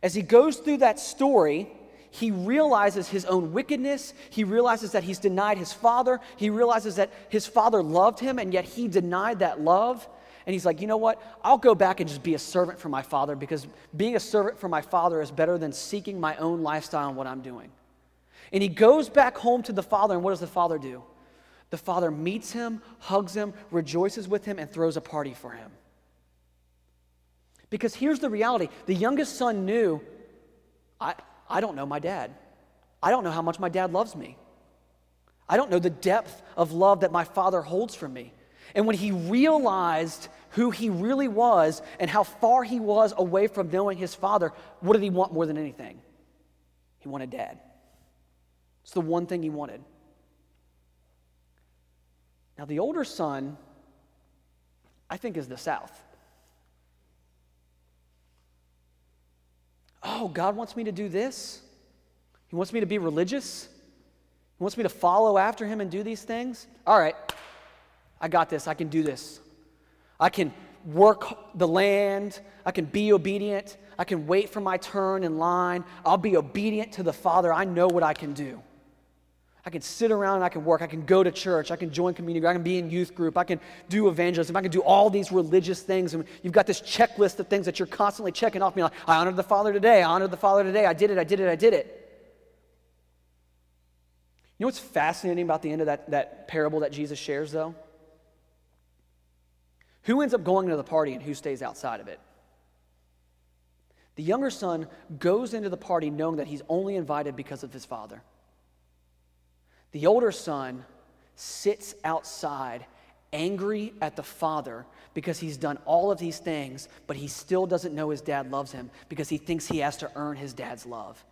As he goes through that story, he realizes his own wickedness. He realizes that he's denied his father. He realizes that his father loved him, and yet he denied that love. And he's like, you know what? I'll go back and just be a servant for my father, because being a servant for my father is better than seeking my own lifestyle and what I'm doing. And he goes back home to the father, and what does the father do? The father meets him, hugs him, rejoices with him, and throws a party for him. Because here's the reality. The youngest son knew, I, I don't know my dad. I don't know how much my dad loves me. I don't know the depth of love that my father holds for me. And when he realized who he really was and how far he was away from knowing his father, what did he want more than anything? He wanted dad. It's the one thing he wanted. Now, the older son, I think, is the South. Oh, God wants me to do this? He wants me to be religious? He wants me to follow after him and do these things? All right. I got this. I can do this. I can work the land. I can be obedient. I can wait for my turn in line. I'll be obedient to the Father. I know what I can do. I can sit around and I can work. I can go to church. I can join community group. I can be in youth group. I can do evangelism. I can do all these religious things. And you've got this checklist of things that you're constantly checking off. Being like, I honored the Father today. I honored the Father today. I did it. I did it. I did it. You know what's fascinating about the end of that, that parable that Jesus shares, though? Who ends up going to the party and who stays outside of it? The younger son goes into the party knowing that he's only invited because of his father. The older son sits outside angry at the father because he's done all of these things, but he still doesn't know his dad loves him because he thinks he has to earn his dad's love.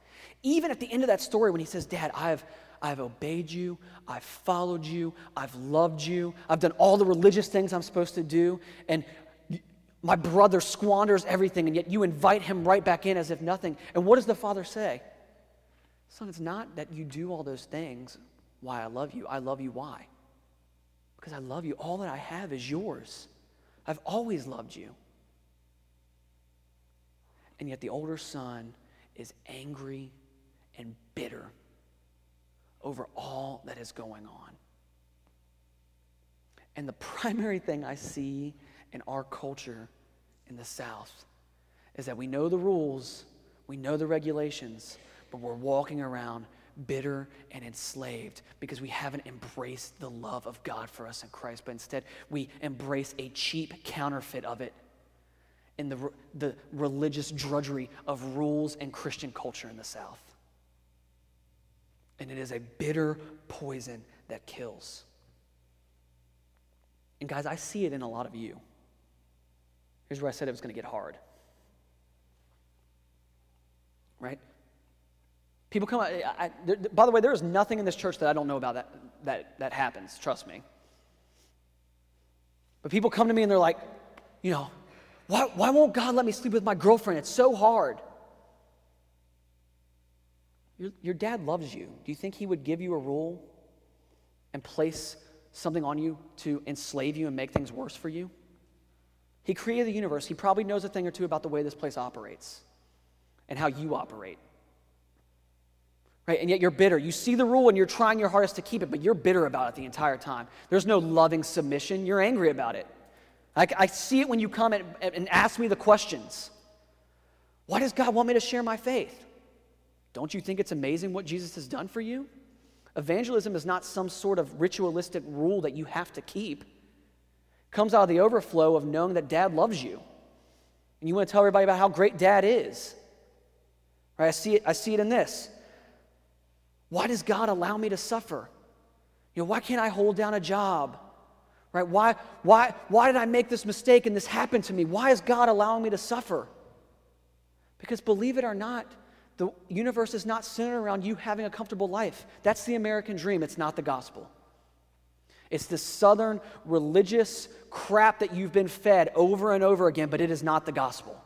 Even at the end of that story when he says, Dad, I've I've obeyed you, I've followed you, I've loved you, I've done all the religious things I'm supposed to do, and my brother squanders everything, and yet you invite him right back in as if nothing. And what does the father say? Son, it's not that you do all those things why I love you. I love you why? Because I love you. All that I have is yours. I've always loved you. And yet the older son is angry and bitter over all that is going on. And the primary thing I see in our culture in the South is that we know the rules, we know the regulations, but we're walking around bitter and enslaved because we haven't embraced the love of God for us in Christ, but instead we embrace a cheap counterfeit of it in the, the religious drudgery of rules and Christian culture in the South. And it is a bitter poison that kills. And guys, I see it in a lot of you. Here's where I said it was going to get hard. Right? People come out. I, I, there, by the way, there is nothing in this church that I don't know about that, that, that happens. Trust me. But people come to me and they're like, you know, why, why won't God let me sleep with my girlfriend? It's so hard. Your, your dad loves you. Do you think he would give you a rule and place something on you to enslave you and make things worse for you? He created the universe. He probably knows a thing or two about the way this place operates and how you operate. right? And yet you're bitter. You see the rule and you're trying your hardest to keep it, but you're bitter about it the entire time. There's no loving submission. You're angry about it. I, I see it when you come and, and ask me the questions. Why does God want me to share my faith? Don't you think it's amazing what Jesus has done for you? Evangelism is not some sort of ritualistic rule that you have to keep. It comes out of the overflow of knowing that Dad loves you. And you want to tell everybody about how great Dad is. Right? I see it, I see it in this. Why does God allow me to suffer? You know, why can't I hold down a job? Right? Why, why, why did I make this mistake and this happened to me? Why is God allowing me to suffer? Because believe it or not, the universe is not centered around you having a comfortable life. That's the American dream. It's not the gospel. It's the southern religious crap that you've been fed over and over again, but it is not the gospel.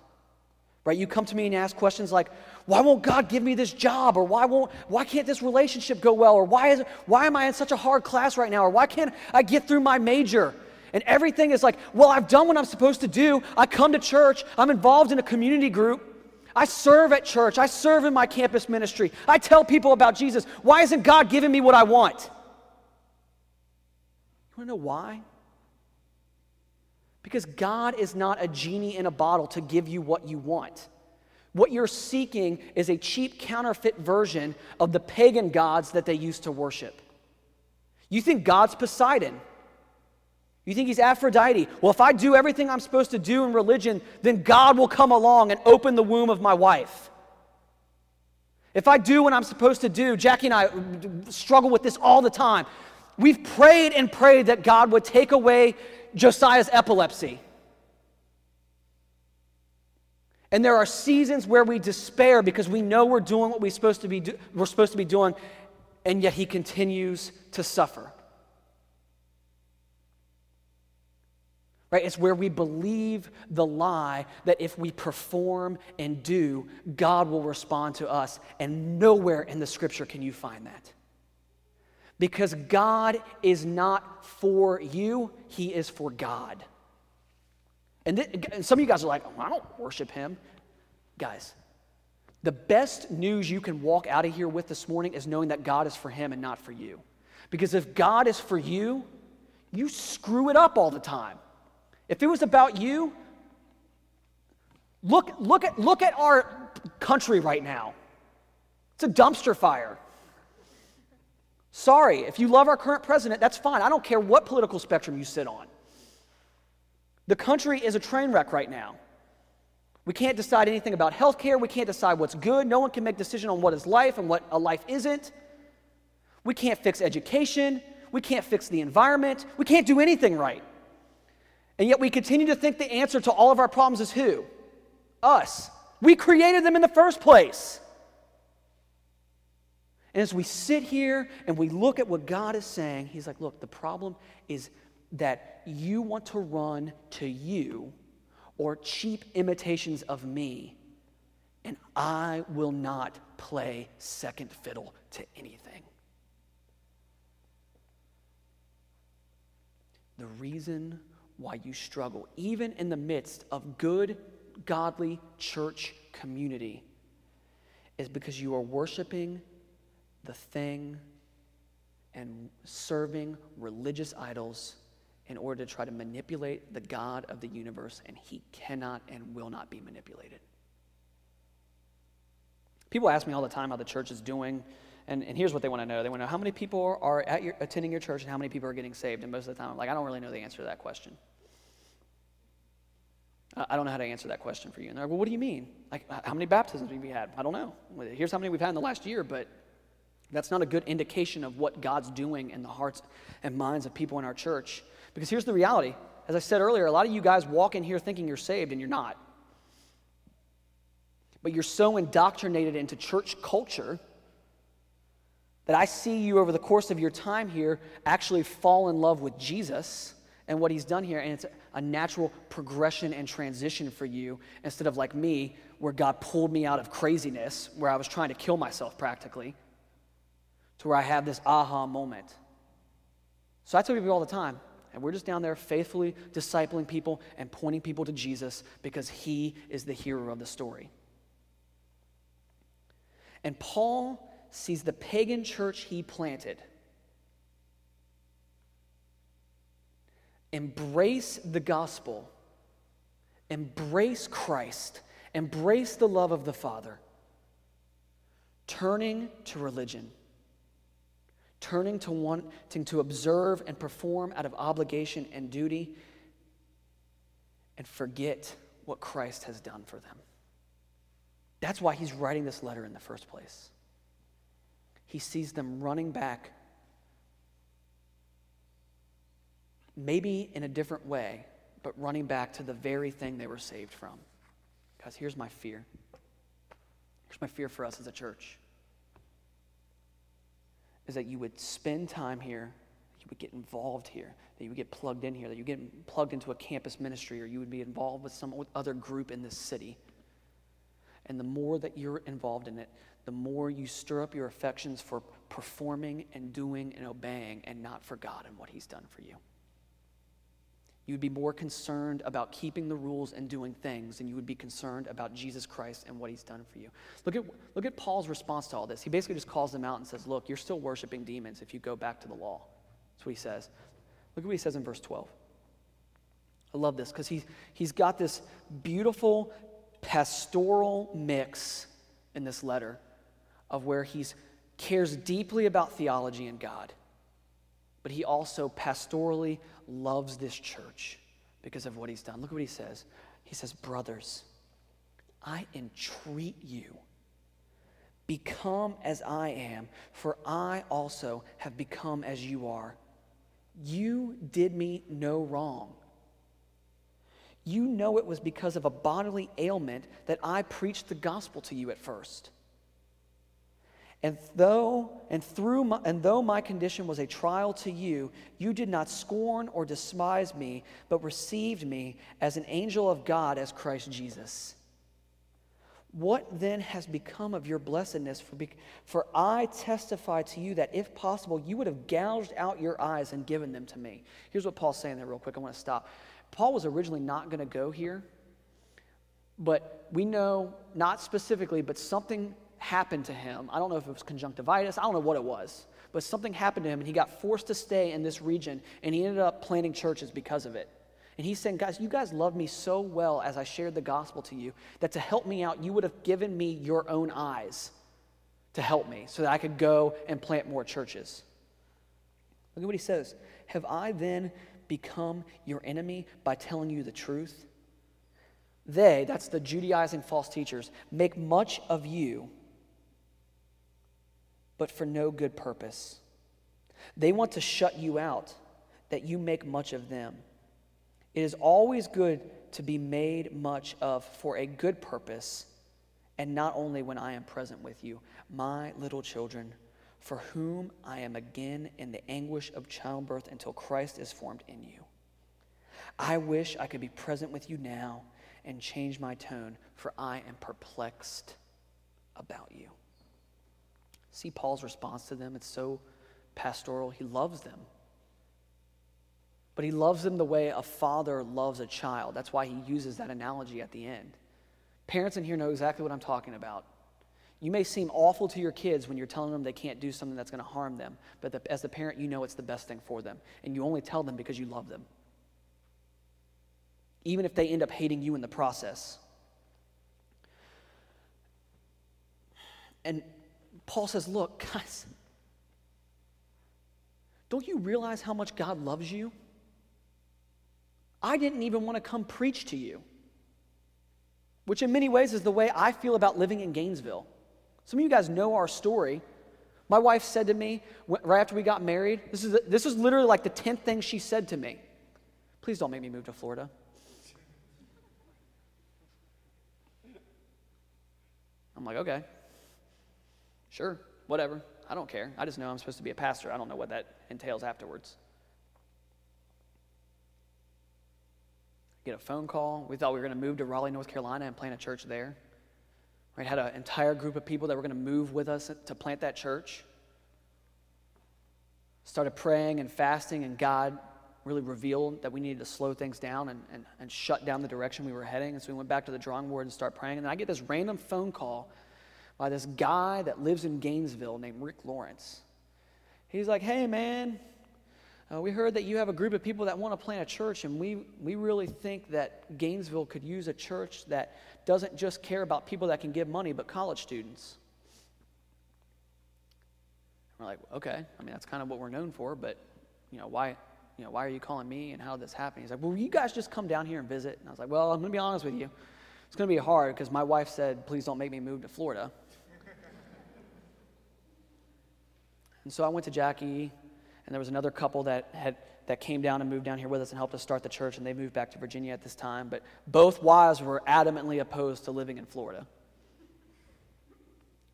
Right? You come to me and ask questions like, why won't God give me this job? Or why won't why can't this relationship go well? Or why is why am I in such a hard class right now? Or why can't I get through my major? And everything is like, well, I've done what I'm supposed to do. I come to church. I'm involved in a community group. I serve at church. I serve in my campus ministry. I tell people about Jesus. Why isn't God giving me what I want? You want to know why? Because God is not a genie in a bottle to give you what you want. What you're seeking is a cheap counterfeit version of the pagan gods that they used to worship. You think God's Poseidon. You think he's Aphrodite. Well, if I do everything I'm supposed to do in religion, then God will come along and open the womb of my wife. If I do what I'm supposed to do, Jackie and I struggle with this all the time. We've prayed and prayed that God would take away Josiah's epilepsy. And there are seasons where we despair because we know we're doing what we're supposed to be do- we're supposed to be doing, and yet he continues to suffer. Right? It's where we believe the lie that if we perform and do, God will respond to us. And nowhere in the scripture can you find that. Because God is not for you, he is for God. And, th- and some of you guys are like, oh, I don't worship him. Guys, the best news you can walk out of here with this morning is knowing that God is for him and not for you. Because if God is for you, you screw it up all the time. If it was about you, look, look at, look at our country right now. It's a dumpster fire. Sorry, if you love our current president, that's fine. I don't care what political spectrum you sit on. The country is a train wreck right now. We can't decide anything about healthcare. We can't decide what's good. No one can make a decision on what is life and what a life isn't. We can't fix education. We can't fix the environment. We can't do anything right. And yet we continue to think the answer to all of our problems is who? Us. We created them in the first place. And as we sit here and we look at what God is saying, he's like, look, the problem is that you want to run to you or cheap imitations of me, and I will not play second fiddle to anything. The reason why you struggle, even in the midst of good, godly church community, is because you are worshiping the thing and serving religious idols in order to try to manipulate the God of the universe, and he cannot and will not be manipulated. People ask me all the time how the church is doing, and, and here's what they want to know. They want to know how many people are at your, attending your church and how many people are getting saved, and most of the time I'm like, I don't really know the answer to that question. I don't know how to answer that question for you. And they're like, well, what do you mean? Like, how many baptisms have we had? I don't know. Here's how many we've had in the last year, but that's not a good indication of what God's doing in the hearts and minds of people in our church. Because here's the reality. As I said earlier, a lot of you guys walk in here thinking you're saved, and you're not. But you're so indoctrinated into church culture that I see you over the course of your time here actually fall in love with Jesus and what he's done here. And it's a natural progression and transition for you, instead of like me, where God pulled me out of craziness, where I was trying to kill myself practically, to where I have this aha moment. So I tell people all the time, and we're just down there faithfully discipling people and pointing people to Jesus because he is the hero of the story. And Paul sees the pagan church he planted embrace the gospel, embrace Christ, embrace the love of the Father, turning to religion, turning to wanting to observe and perform out of obligation and duty, and forget what Christ has done for them. That's why he's writing this letter in the first place. He sees them running back, maybe in a different way, but running back to the very thing they were saved from. Guys, here's my fear. Here's my fear for us as a church, is that you would spend time here, you would get involved here, that you would get plugged in here, that you get plugged into a campus ministry, or you would be involved with some other group in this city. And the more that you're involved in it, the more you stir up your affections for performing and doing and obeying, and not for God and what he's done for you. You would be more concerned about keeping the rules and doing things than you would be concerned about Jesus Christ and what he's done for you. Look at look at Paul's response to all this. He basically just calls them out and says, look, you're still worshiping demons if you go back to the law. That's what he says. Look at what he says in verse twelve. I love this, because he, he's got this beautiful pastoral mix in this letter of where he cares deeply about theology and God, but he also pastorally loves this church because of what he's done. Look what he says. He says, brothers, I entreat you, become as I am, for I also have become as you are. You did me no wrong. You know it was because of a bodily ailment that I preached the gospel to you at first. And though and through my, and though my condition was a trial to you, you did not scorn or despise me, but received me as an angel of God, as Christ Jesus. What then has become of your blessedness? For, be, for I testify to you that if possible, you would have gouged out your eyes and given them to me. Here's what Paul's saying there real quick. I want to stop. Paul was originally not going to go here, but we know, not specifically, but something happened to him. I don't know if it was conjunctivitis. I don't know what it was, but something happened to him, and he got forced to stay in this region, and he ended up planting churches because of it. And he's saying, guys, you guys loved me so well as I shared the gospel to you that to help me out, you would have given me your own eyes to help me so that I could go and plant more churches. Look at what he says. Have I then become your enemy by telling you the truth? They, that's the Judaizing false teachers, make much of you, but for no good purpose. They want to shut you out, that you make much of them. It is always good to be made much of for a good purpose, and not only when I am present with you, my little children, for whom I am again in the anguish of childbirth until Christ is formed in you. I wish I could be present with you now and change my tone, for I am perplexed about you. See Paul's response to them? It's so pastoral. He loves them. But he loves them the way a father loves a child. That's why he uses that analogy at the end. Parents in here know exactly what I'm talking about. You may seem awful to your kids when you're telling them they can't do something that's going to harm them, but the, as the parent, you know it's the best thing for them, and you only tell them because you love them, even if they end up hating you in the process. And Paul says, look, guys, don't you realize how much God loves you? I didn't even want to come preach to you, which in many ways is the way I feel about living in Gainesville. Some of you guys know our story. My wife said to me right after we got married, this is, this is literally like the tenth thing she said to me. Please don't make me move to Florida. I'm like, okay, sure, whatever. I don't care. I just know I'm supposed to be a pastor. I don't know what that entails afterwards. Get a phone call. We thought we were going to move to Raleigh, North Carolina and plant a church there. We had an entire group of people that were going to move with us to plant that church. Started praying and fasting, and God really revealed that we needed to slow things down and, and, and shut down the direction we were heading. And so we went back to the drawing board and started praying. And then I get this random phone call by this guy that lives in Gainesville named Rick Lawrence. He's like, hey, man, uh, we heard that you have a group of people that want to plant a church, and we, we really think that Gainesville could use a church that doesn't just care about people that can give money, but college students. And we're like, okay, I mean, that's kind of what we're known for, but, you know, why... You know, why are you calling me and how did this happen? He's like, well, you guys just come down here and visit. And I was like, well, I'm going to be honest with you. It's going to be hard because my wife said, please don't make me move to Florida. And so I went to Jackie, and there was another couple that had that came down and moved down here with us and helped us start the church, and they moved back to Virginia at this time. But both wives were adamantly opposed to living in Florida.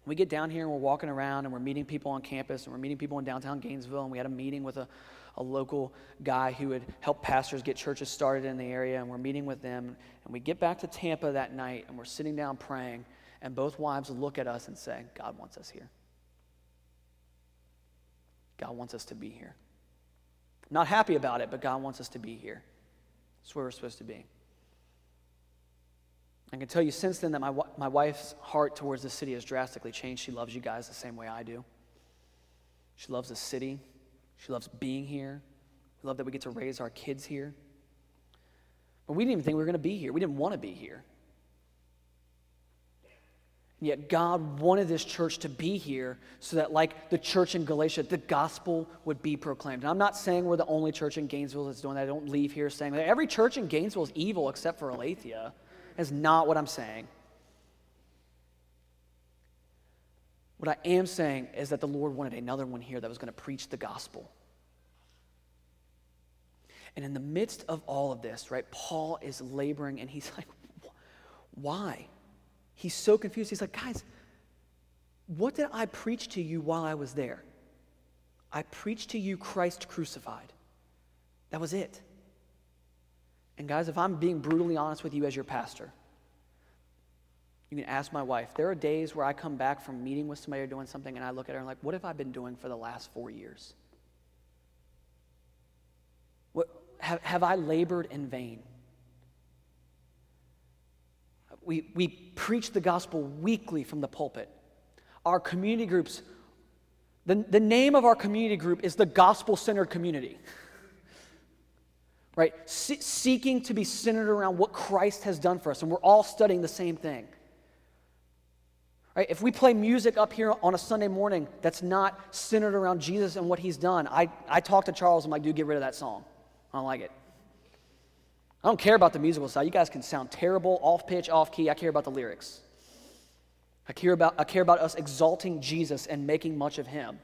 We get down here and we're walking around and we're meeting people on campus and we're meeting people in downtown Gainesville, and we had a meeting with a a local guy who would help pastors get churches started in the area, and we're meeting with them. And we get back to Tampa that night, and we're sitting down praying, and both wives look at us and say, God wants us here. God wants us to be here. Not happy about it, but God wants us to be here. That's where we're supposed to be. I can tell you since then that my my wife's heart towards the city has drastically changed. She loves you guys the same way I do. She loves the city. She loves being here. We love that we get to raise our kids here. But we didn't even think we were going to be here. We didn't want to be here. And yet God wanted this church to be here so that, like the church in Galatia, the gospel would be proclaimed. And I'm not saying we're the only church in Gainesville that's doing that. I don't leave here saying that every church in Gainesville is evil except for Aletheia. That's not what I'm saying. What I am saying is that the Lord wanted another one here that was going to preach the gospel. And in the midst of all of this, right, Paul is laboring, and he's like, why? He's so confused. He's like, guys, what did I preach to you while I was there? I preached to you Christ crucified. That was it. And guys, if I'm being brutally honest with you as your pastor, you can ask my wife. There are days where I come back from meeting with somebody or doing something, and I look at her and I'm like, what have I been doing for the last four years? What, have, have I labored in vain? We, we preach the gospel weekly from the pulpit. Our community groups, the, the name of our community group is the Gospel-Centered Community. Right? Se- seeking to be centered around what Christ has done for us, and we're all studying the same thing. Right? If we play music up here on a Sunday morning that's not centered around Jesus and what he's done, I, I talk to Charles, I'm like, dude, get rid of that song. I don't like it. I don't care about the musical style. You guys can sound terrible, off pitch, off key. I care about the lyrics. I care about, I care about us exalting Jesus and making much of him.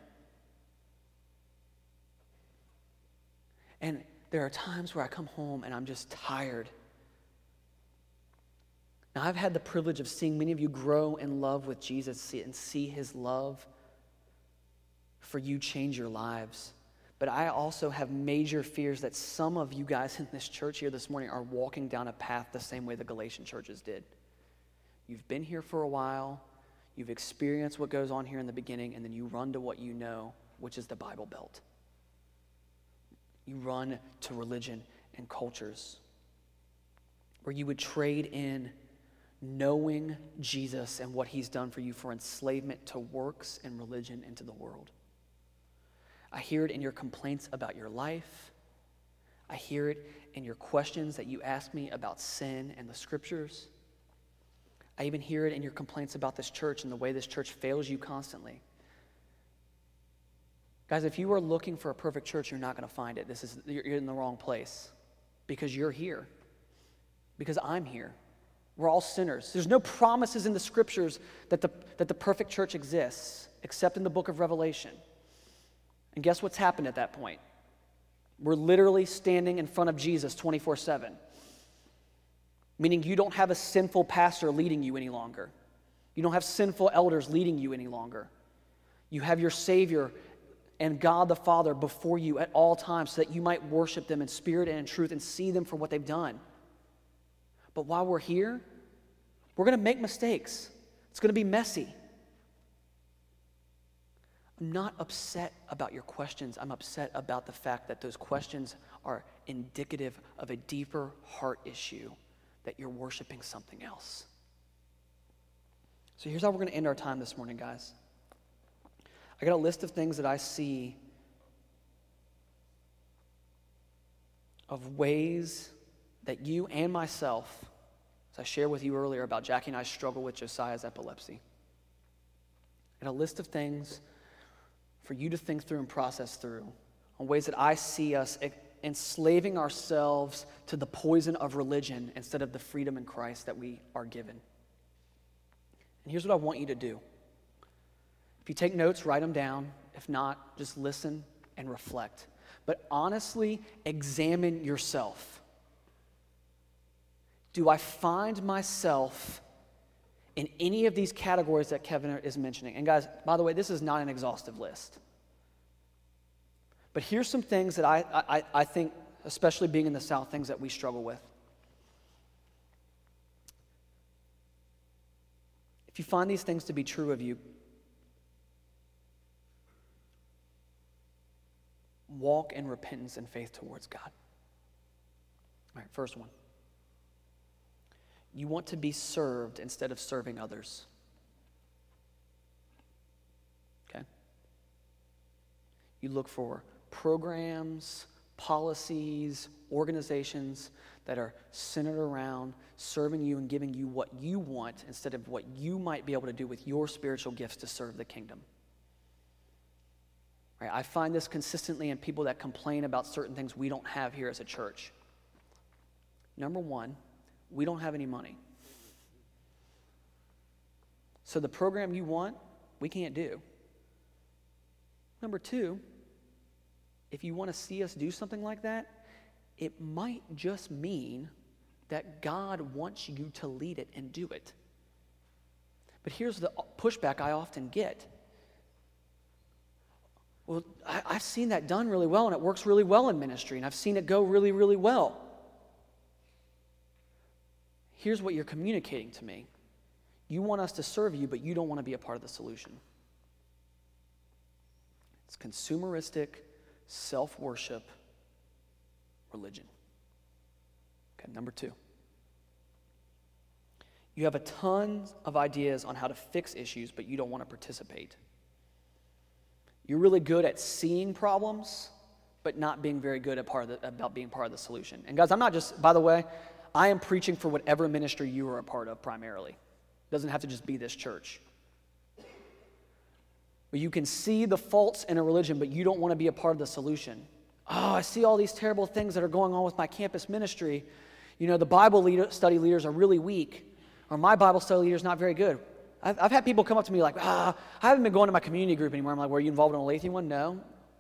And there are times where I come home and I'm just tired. Now, I've had the privilege of seeing many of you grow in love with Jesus and see his love for you change your lives. But I also have major fears that some of you guys in this church here this morning are walking down a path the same way the Galatian churches did. You've been here for a while, you've experienced what goes on here in the beginning, and then you run to what you know, which is the Bible Belt. You run to religion and cultures where you would trade in knowing Jesus and what he's done for you for enslavement to works and religion and to the world. I hear it in your complaints about your life. I hear it in your questions that you ask me about sin and the scriptures. I even hear it in your complaints about this church and the way this church fails you constantly. Guys, if you are looking for a perfect church, you're not going to find it. This is you're in the wrong place because you're here, because I'm here. We're all sinners. There's no promises in the scriptures that the, that the perfect church exists except in the book of Revelation. And guess what's happened at that point? We're literally standing in front of Jesus twenty-four seven, meaning you don't have a sinful pastor leading you any longer. You don't have sinful elders leading you any longer. You have your Savior and God the Father before you at all times so that you might worship them in spirit and in truth and see them for what they've done. But while we're here, we're going to make mistakes. It's going to be messy. I'm not upset about your questions. I'm upset about the fact that those questions are indicative of a deeper heart issue, that you're worshiping something else. So here's how we're going to end our time this morning, guys. I got a list of things that I see of ways that you and myself, as I shared with you earlier about Jackie and I struggle with Josiah's epilepsy. I got a list of things for you to think through and process through on ways that I see us enslaving ourselves to the poison of religion instead of the freedom in Christ that we are given. And here's what I want you to do. If you take notes, write them down. If not, just listen and reflect. But honestly, examine yourself. Do I find myself in any of these categories that Kevin is mentioning? And guys, by the way, this is not an exhaustive list. But here's some things that I, I, I think, especially being in the South, things that we struggle with. If you find these things to be true of you, walk in repentance and faith towards God. All right, first one. You want to be served instead of serving others. Okay? You look for programs, policies, organizations that are centered around serving you and giving you what you want instead of what you might be able to do with your spiritual gifts to serve the kingdom. Right? I find this consistently in people that complain about certain things we don't have here as a church. Number one, we don't have any money. So the program you want, we can't do. Number two, if you want to see us do something like that, it might just mean that God wants you to lead it and do it. But here's the pushback I often get. Well, I, I've seen that done really well, and it works really well in ministry, and I've seen it go really, really well. Here's what you're communicating to me. You want us to serve you, but you don't want to be a part of the solution. It's consumeristic, self-worship, religion. Okay, number two. You have a ton of ideas on how to fix issues, but you don't want to participate. You're really good at seeing problems, but not being very good at part of the, about being part of the solution. And guys, I'm not just, by the way, I am preaching for whatever ministry you are a part of primarily. It doesn't have to just be this church. But you can see the faults in a religion, but you don't want to be a part of the solution. Oh, I see all these terrible things that are going on with my campus ministry. You know, the Bible leader, study leaders are really weak, or my Bible study leader is not very good. I've, I've had people come up to me like, ah, I haven't been going to my community group anymore. I'm like, were you involved in a Aletheia one? No,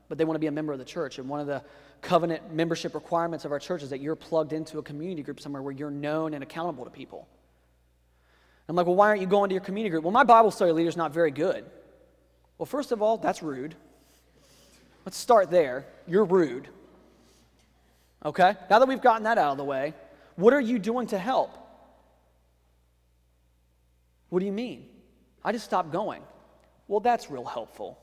but they want to be a member of the church. And one of the covenant membership requirements of our church is that you're plugged into a community group somewhere where you're known and accountable to people. I'm like, well, why aren't you going to your community group? Well, my Bible study leader is not very good. Well, first of all, that's rude. Let's start there. You're rude. Okay? Now that we've gotten that out of the way, what are you doing to help? What do you mean? I just stopped going. Well, that's real helpful.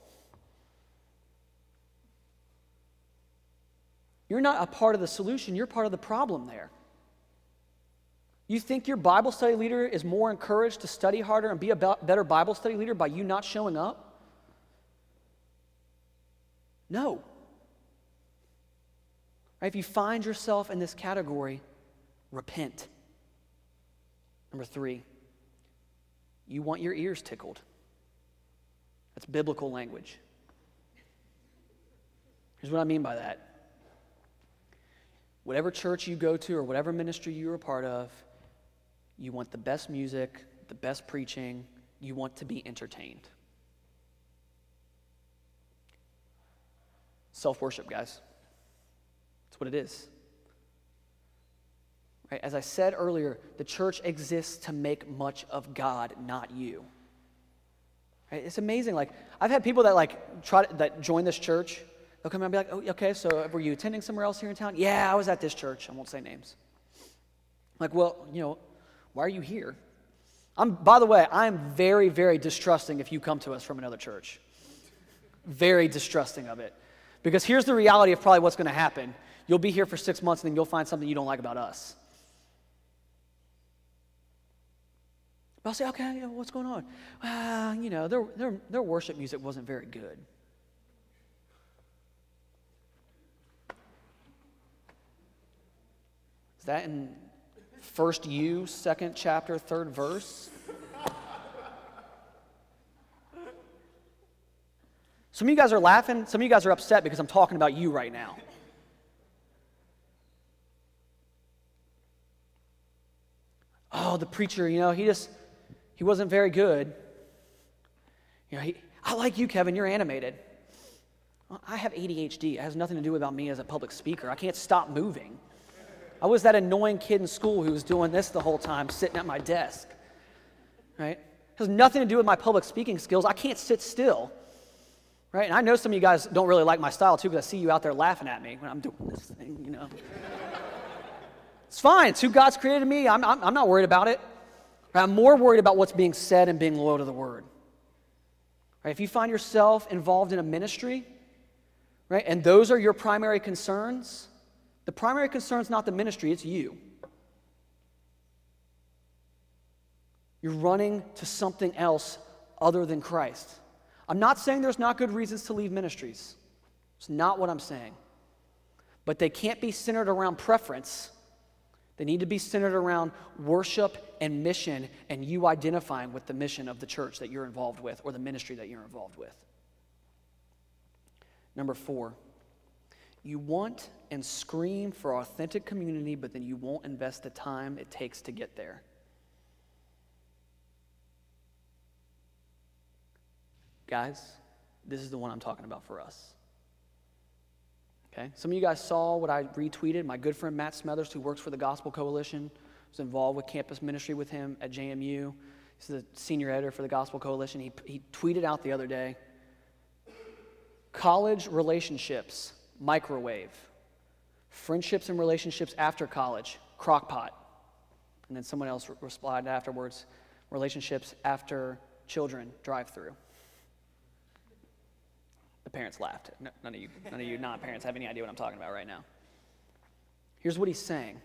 You're not a part of the solution. You're part of the problem there. You think your Bible study leader is more encouraged to study harder and be a better Bible study leader by you not showing up? No. Right, if you find yourself in this category, repent. Number three, you want your ears tickled. That's biblical language. Here's what I mean by that. Whatever church you go to or whatever ministry you're a part of, you want the best music, the best preaching, you want to be entertained. Self-worship, guys. That's what it is. Right? As I said earlier, the church exists to make much of God, not you. Right? It's amazing. Like I've had people that like try to, that join this church. They'll come and be like, "Oh, okay. So were you attending somewhere else here in town?" "Yeah, I was at this church." I won't say names. I'm like, well, you know, why are you here? I'm. By the way, I am very, very distrusting if you come to us from another church. Very distrusting of it. Because here's the reality of probably what's going to happen. You'll be here for six months and then you'll find something you don't like about us. But I'll say, okay, yeah, what's going on? Uh, you know, their, their, their worship music wasn't very good. Is that in first you, second chapter, third verse? Some of you guys are laughing. Some of you guys are upset because I'm talking about you right now. Oh, the preacher, you know, he just, he wasn't very good. You know, he, I like you, Kevin. You're animated. Well, I have A D H D. It has nothing to do about me as a public speaker. I can't stop moving. I was that annoying kid in school who was doing this the whole time, sitting at my desk, right? It has nothing to do with my public speaking skills. I can't sit still, right? And I know some of you guys don't really like my style, too, because I see you out there laughing at me when I'm doing this thing, you know. It's fine. It's who God's created me. I'm, I'm, I'm not worried about it. Right? I'm more worried about what's being said and being loyal to the word. Right? If you find yourself involved in a ministry, right, and those are your primary concerns, the primary concern is not the ministry, it's you. You're running to something else other than Christ. I'm not saying there's not good reasons to leave ministries. It's not what I'm saying. But they can't be centered around preference. They need to be centered around worship and mission and you identifying with the mission of the church that you're involved with or the ministry that you're involved with. Number four. You want and scream for authentic community, but then you won't invest the time it takes to get there. Guys, this is the one I'm talking about for us. Okay? Some of you guys saw what I retweeted. My good friend Matt Smethers, who works for the Gospel Coalition, was involved with campus ministry with him at J M U. He's the senior editor for the Gospel Coalition. He, he tweeted out the other day, college relationships, microwave. Friendships and relationships after college, crock pot. And then someone else replied afterwards, relationships after children, drive through. The parents laughed. No, none of you, none of you non-parents have any idea what I'm talking about right now. Here's what he's saying.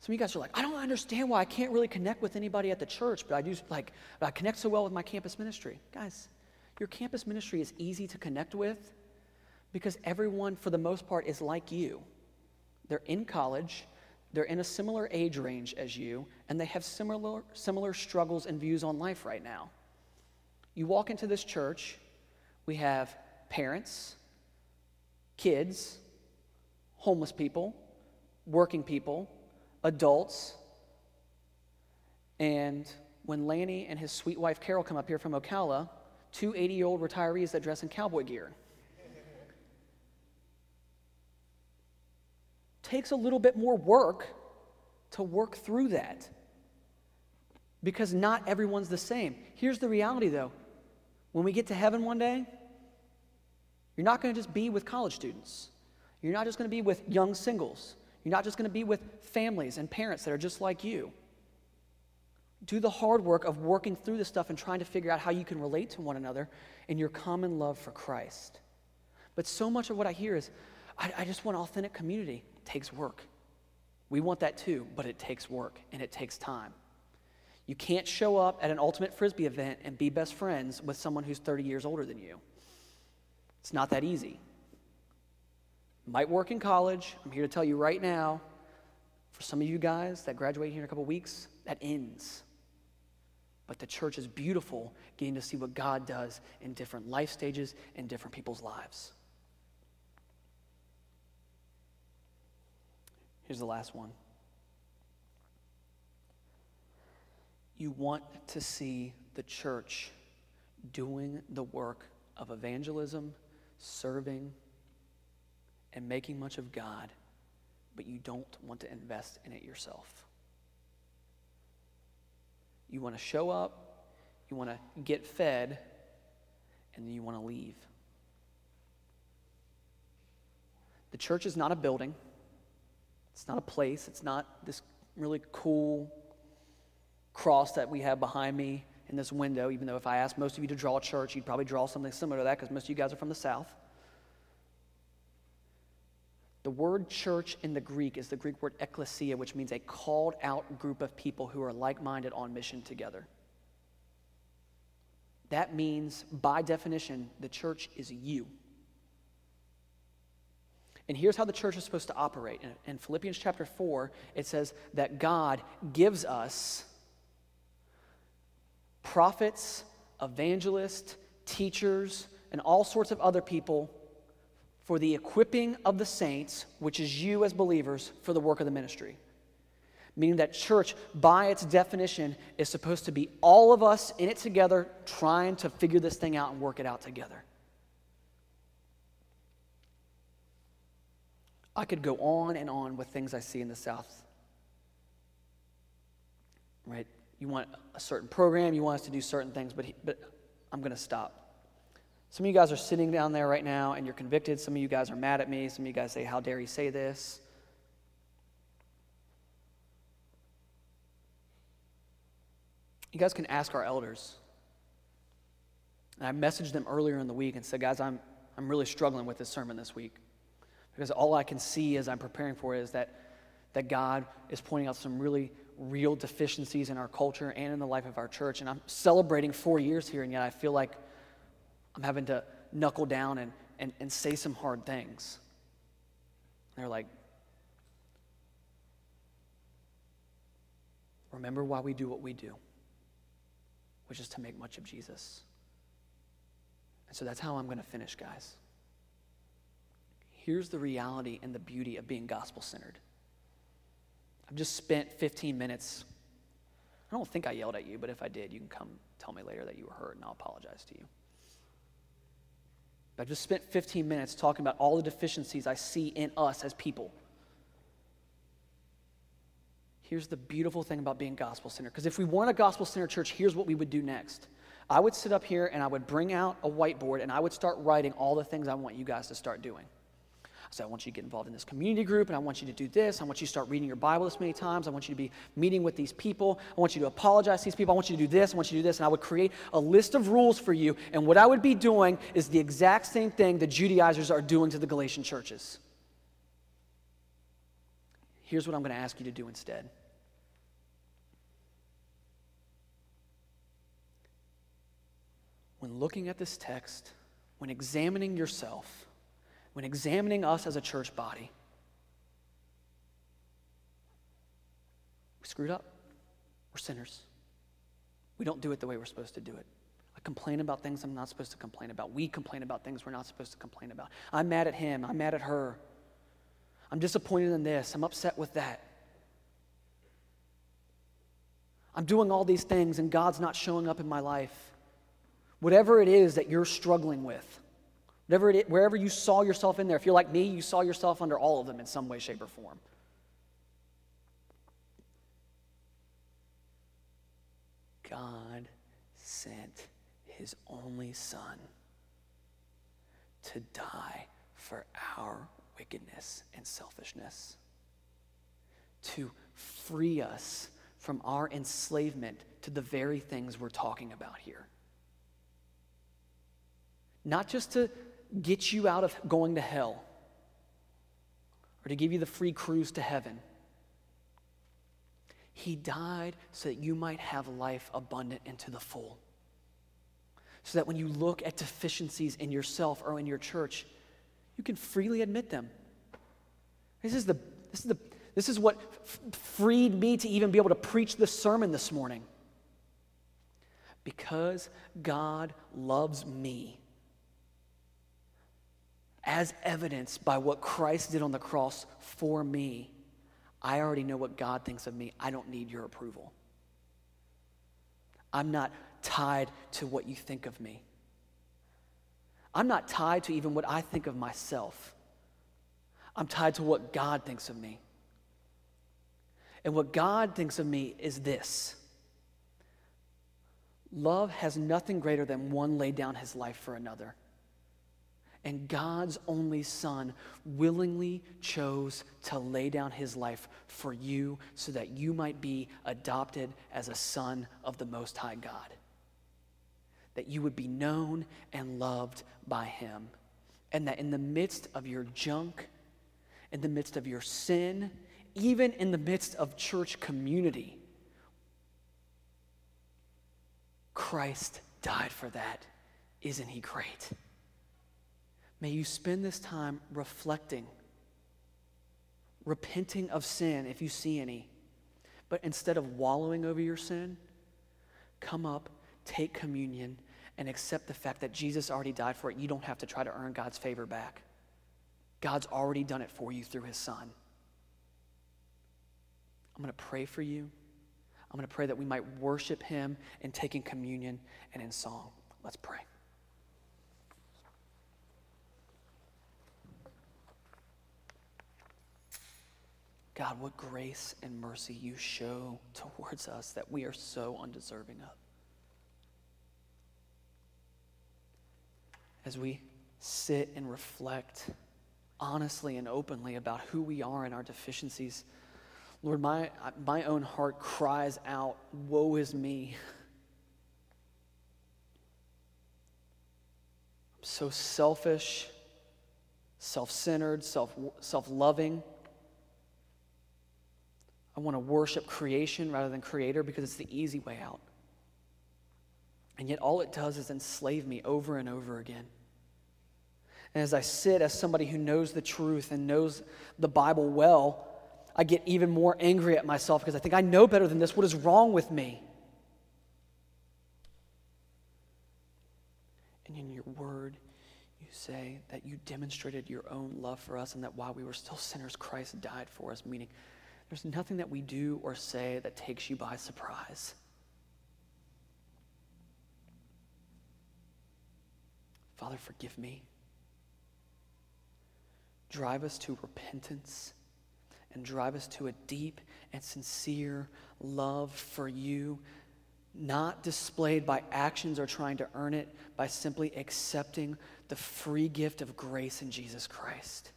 Some of you guys are like, I don't understand why I can't really connect with anybody at the church, but I do like I connect so well with my campus ministry. Guys, your campus ministry is easy to connect with because everyone, for the most part, is like you. They're in college, they're in a similar age range as you, and they have similar, similar struggles and views on life right now. You walk into this church, we have parents, kids, homeless people, working people, adults, and when Lanny and his sweet wife Carol come up here from Ocala, two eighty-year-old retirees that dress in cowboy gear. Takes a little bit more work to work through that because not everyone's the same. Here's the reality, though. When we get to heaven one day, you're not going to just be with college students. You're not just going to be with young singles. You're not just going to be with families and parents that are just like you. Do the hard work of working through this stuff and trying to figure out how you can relate to one another in your common love for Christ. But so much of what I hear is, I, I just want authentic community. It takes work. We want that too, but it takes work and it takes time. You can't show up at an Ultimate Frisbee event and be best friends with someone who's thirty years older than you. It's not that easy. Might work in college. I'm here to tell you right now, for some of you guys that graduate here in a couple weeks, that ends. But the church is beautiful, getting to see what God does in different life stages and different people's lives. Here's the last one. You want to see the church doing the work of evangelism, serving, and making much of God, but you don't want to invest in it yourself. You want to show up, you want to get fed, and then you want to leave. The church is not a building. It's not a place. It's not this really cool cross that we have behind me in this window, even though if I asked most of you to draw a church, you'd probably draw something similar to that because most of you guys are from the South. The word church in the Greek is the Greek word ekklesia, which means a called out group of people who are like-minded on mission together. That means, by definition, the church is you. And here's how the church is supposed to operate. In, in Philippians chapter four, it says that God gives us prophets, evangelists, teachers, and all sorts of other people for the equipping of the saints, which is you as believers, for the work of the ministry. Meaning that church, by its definition, is supposed to be all of us in it together, trying to figure this thing out and work it out together. I could go on and on with things I see in the South. Right? You want a certain program, you want us to do certain things, but, he, but I'm going to stop. Some of you guys are sitting down there right now and you're convicted. Some of you guys are mad at me. Some of you guys say, how dare he say this? You guys can ask our elders. And I messaged them earlier in the week and said, guys, I'm I'm really struggling with this sermon this week. Because all I can see as I'm preparing for it is that, that God is pointing out some really real deficiencies in our culture and in the life of our church. And I'm celebrating four years here, and yet I feel like I'm having to knuckle down and, and, and say some hard things. And they're like, remember why we do what we do, which is to make much of Jesus. And so that's how I'm going to finish, guys. Here's the reality and the beauty of being gospel-centered. I've just spent fifteen minutes. I don't think I yelled at you, but if I did, you can come tell me later that you were hurt, and I'll apologize to you. But I've just spent fifteen minutes talking about all the deficiencies I see in us as people. Here's the beautiful thing about being gospel-centered. Because if we want a gospel-centered church, here's what we would do next. I would sit up here, and I would bring out a whiteboard, and I would start writing all the things I want you guys to start doing. So I want you to get involved in this community group, and I want you to do this. I want you to start reading your Bible this many times. I want you to be meeting with these people. I want you to apologize to these people. I want you to do this. I want you to do this. And I would create a list of rules for you. And what I would be doing is the exact same thing the Judaizers are doing to the Galatian churches. Here's what I'm going to ask you to do instead. When looking at this text, when examining yourself, when examining us as a church body, we screwed up. We're sinners. We don't do it the way we're supposed to do it. I complain about things I'm not supposed to complain about. We complain about things we're not supposed to complain about. I'm mad at him. I'm mad at her. I'm disappointed in this. I'm upset with that. I'm doing all these things, and God's not showing up in my life. Whatever it is that you're struggling with, Whatever it is, wherever you saw yourself in there, if you're like me, you saw yourself under all of them in some way, shape, or form. God sent his only son to die for our wickedness and selfishness, to free us from our enslavement to the very things we're talking about here. Not just to get you out of going to hell or to give you the free cruise to heaven. He died so that you might have life abundant and to the full. So that when you look at deficiencies in yourself or in your church, you can freely admit them. This is the this is the this is what f- freed me to even be able to preach this sermon this morning. Because God loves me, as evidenced by what Christ did on the cross for me, I already know what God thinks of me. I don't need your approval. I'm not tied to what you think of me. I'm not tied to even what I think of myself. I'm tied to what God thinks of me. And what God thinks of me is this: love has nothing greater than one laid down his life for another. And God's only son willingly chose to lay down his life for you so that you might be adopted as a son of the Most High God. That you would be known and loved by him. And that in the midst of your junk, in the midst of your sin, even in the midst of church community. Christ died for that. Isn't he great? May you spend this time reflecting, repenting of sin if you see any, but instead of wallowing over your sin, come up, take communion, and accept the fact that Jesus already died for it. You don't have to try to earn God's favor back. God's already done it for you through his son. I'm going to pray for you. I'm going to pray that we might worship him in taking communion and in song. Let's pray. God, what grace and mercy you show towards us that we are so undeserving of. As we sit and reflect honestly and openly about who we are and our deficiencies, Lord, my, my own heart cries out, woe is me. I'm so selfish, self-centered, self, self-loving. I want to worship creation rather than creator because it's the easy way out. And yet all it does is enslave me over and over again. And as I sit as somebody who knows the truth and knows the Bible well, I get even more angry at myself because I think I know better than this. What is wrong with me? And in your word, you say that you demonstrated your own love for us and that while we were still sinners, Christ died for us, meaning there's nothing that we do or say that takes you by surprise. Father, forgive me. Drive us to repentance and drive us to a deep and sincere love for you, not displayed by actions or trying to earn it, by simply accepting the free gift of grace in Jesus Christ.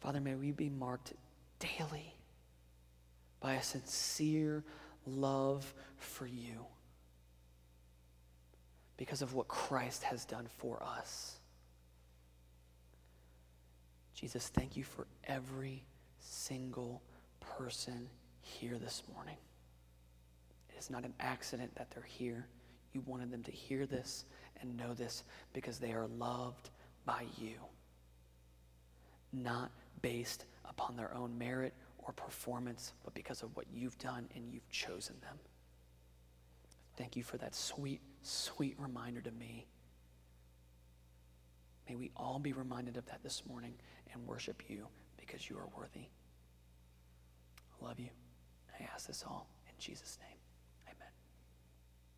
Father, may we be marked daily by a sincere love for you because of what Christ has done for us. Jesus, thank you for every single person here this morning. It is not an accident that they're here. You wanted them to hear this and know this because they are loved by you, not based upon their own merit or performance, but because of what you've done and you've chosen them. Thank you for that sweet, sweet reminder to me. May we all be reminded of that this morning and worship you because you are worthy. I love you. I ask this all in Jesus' name.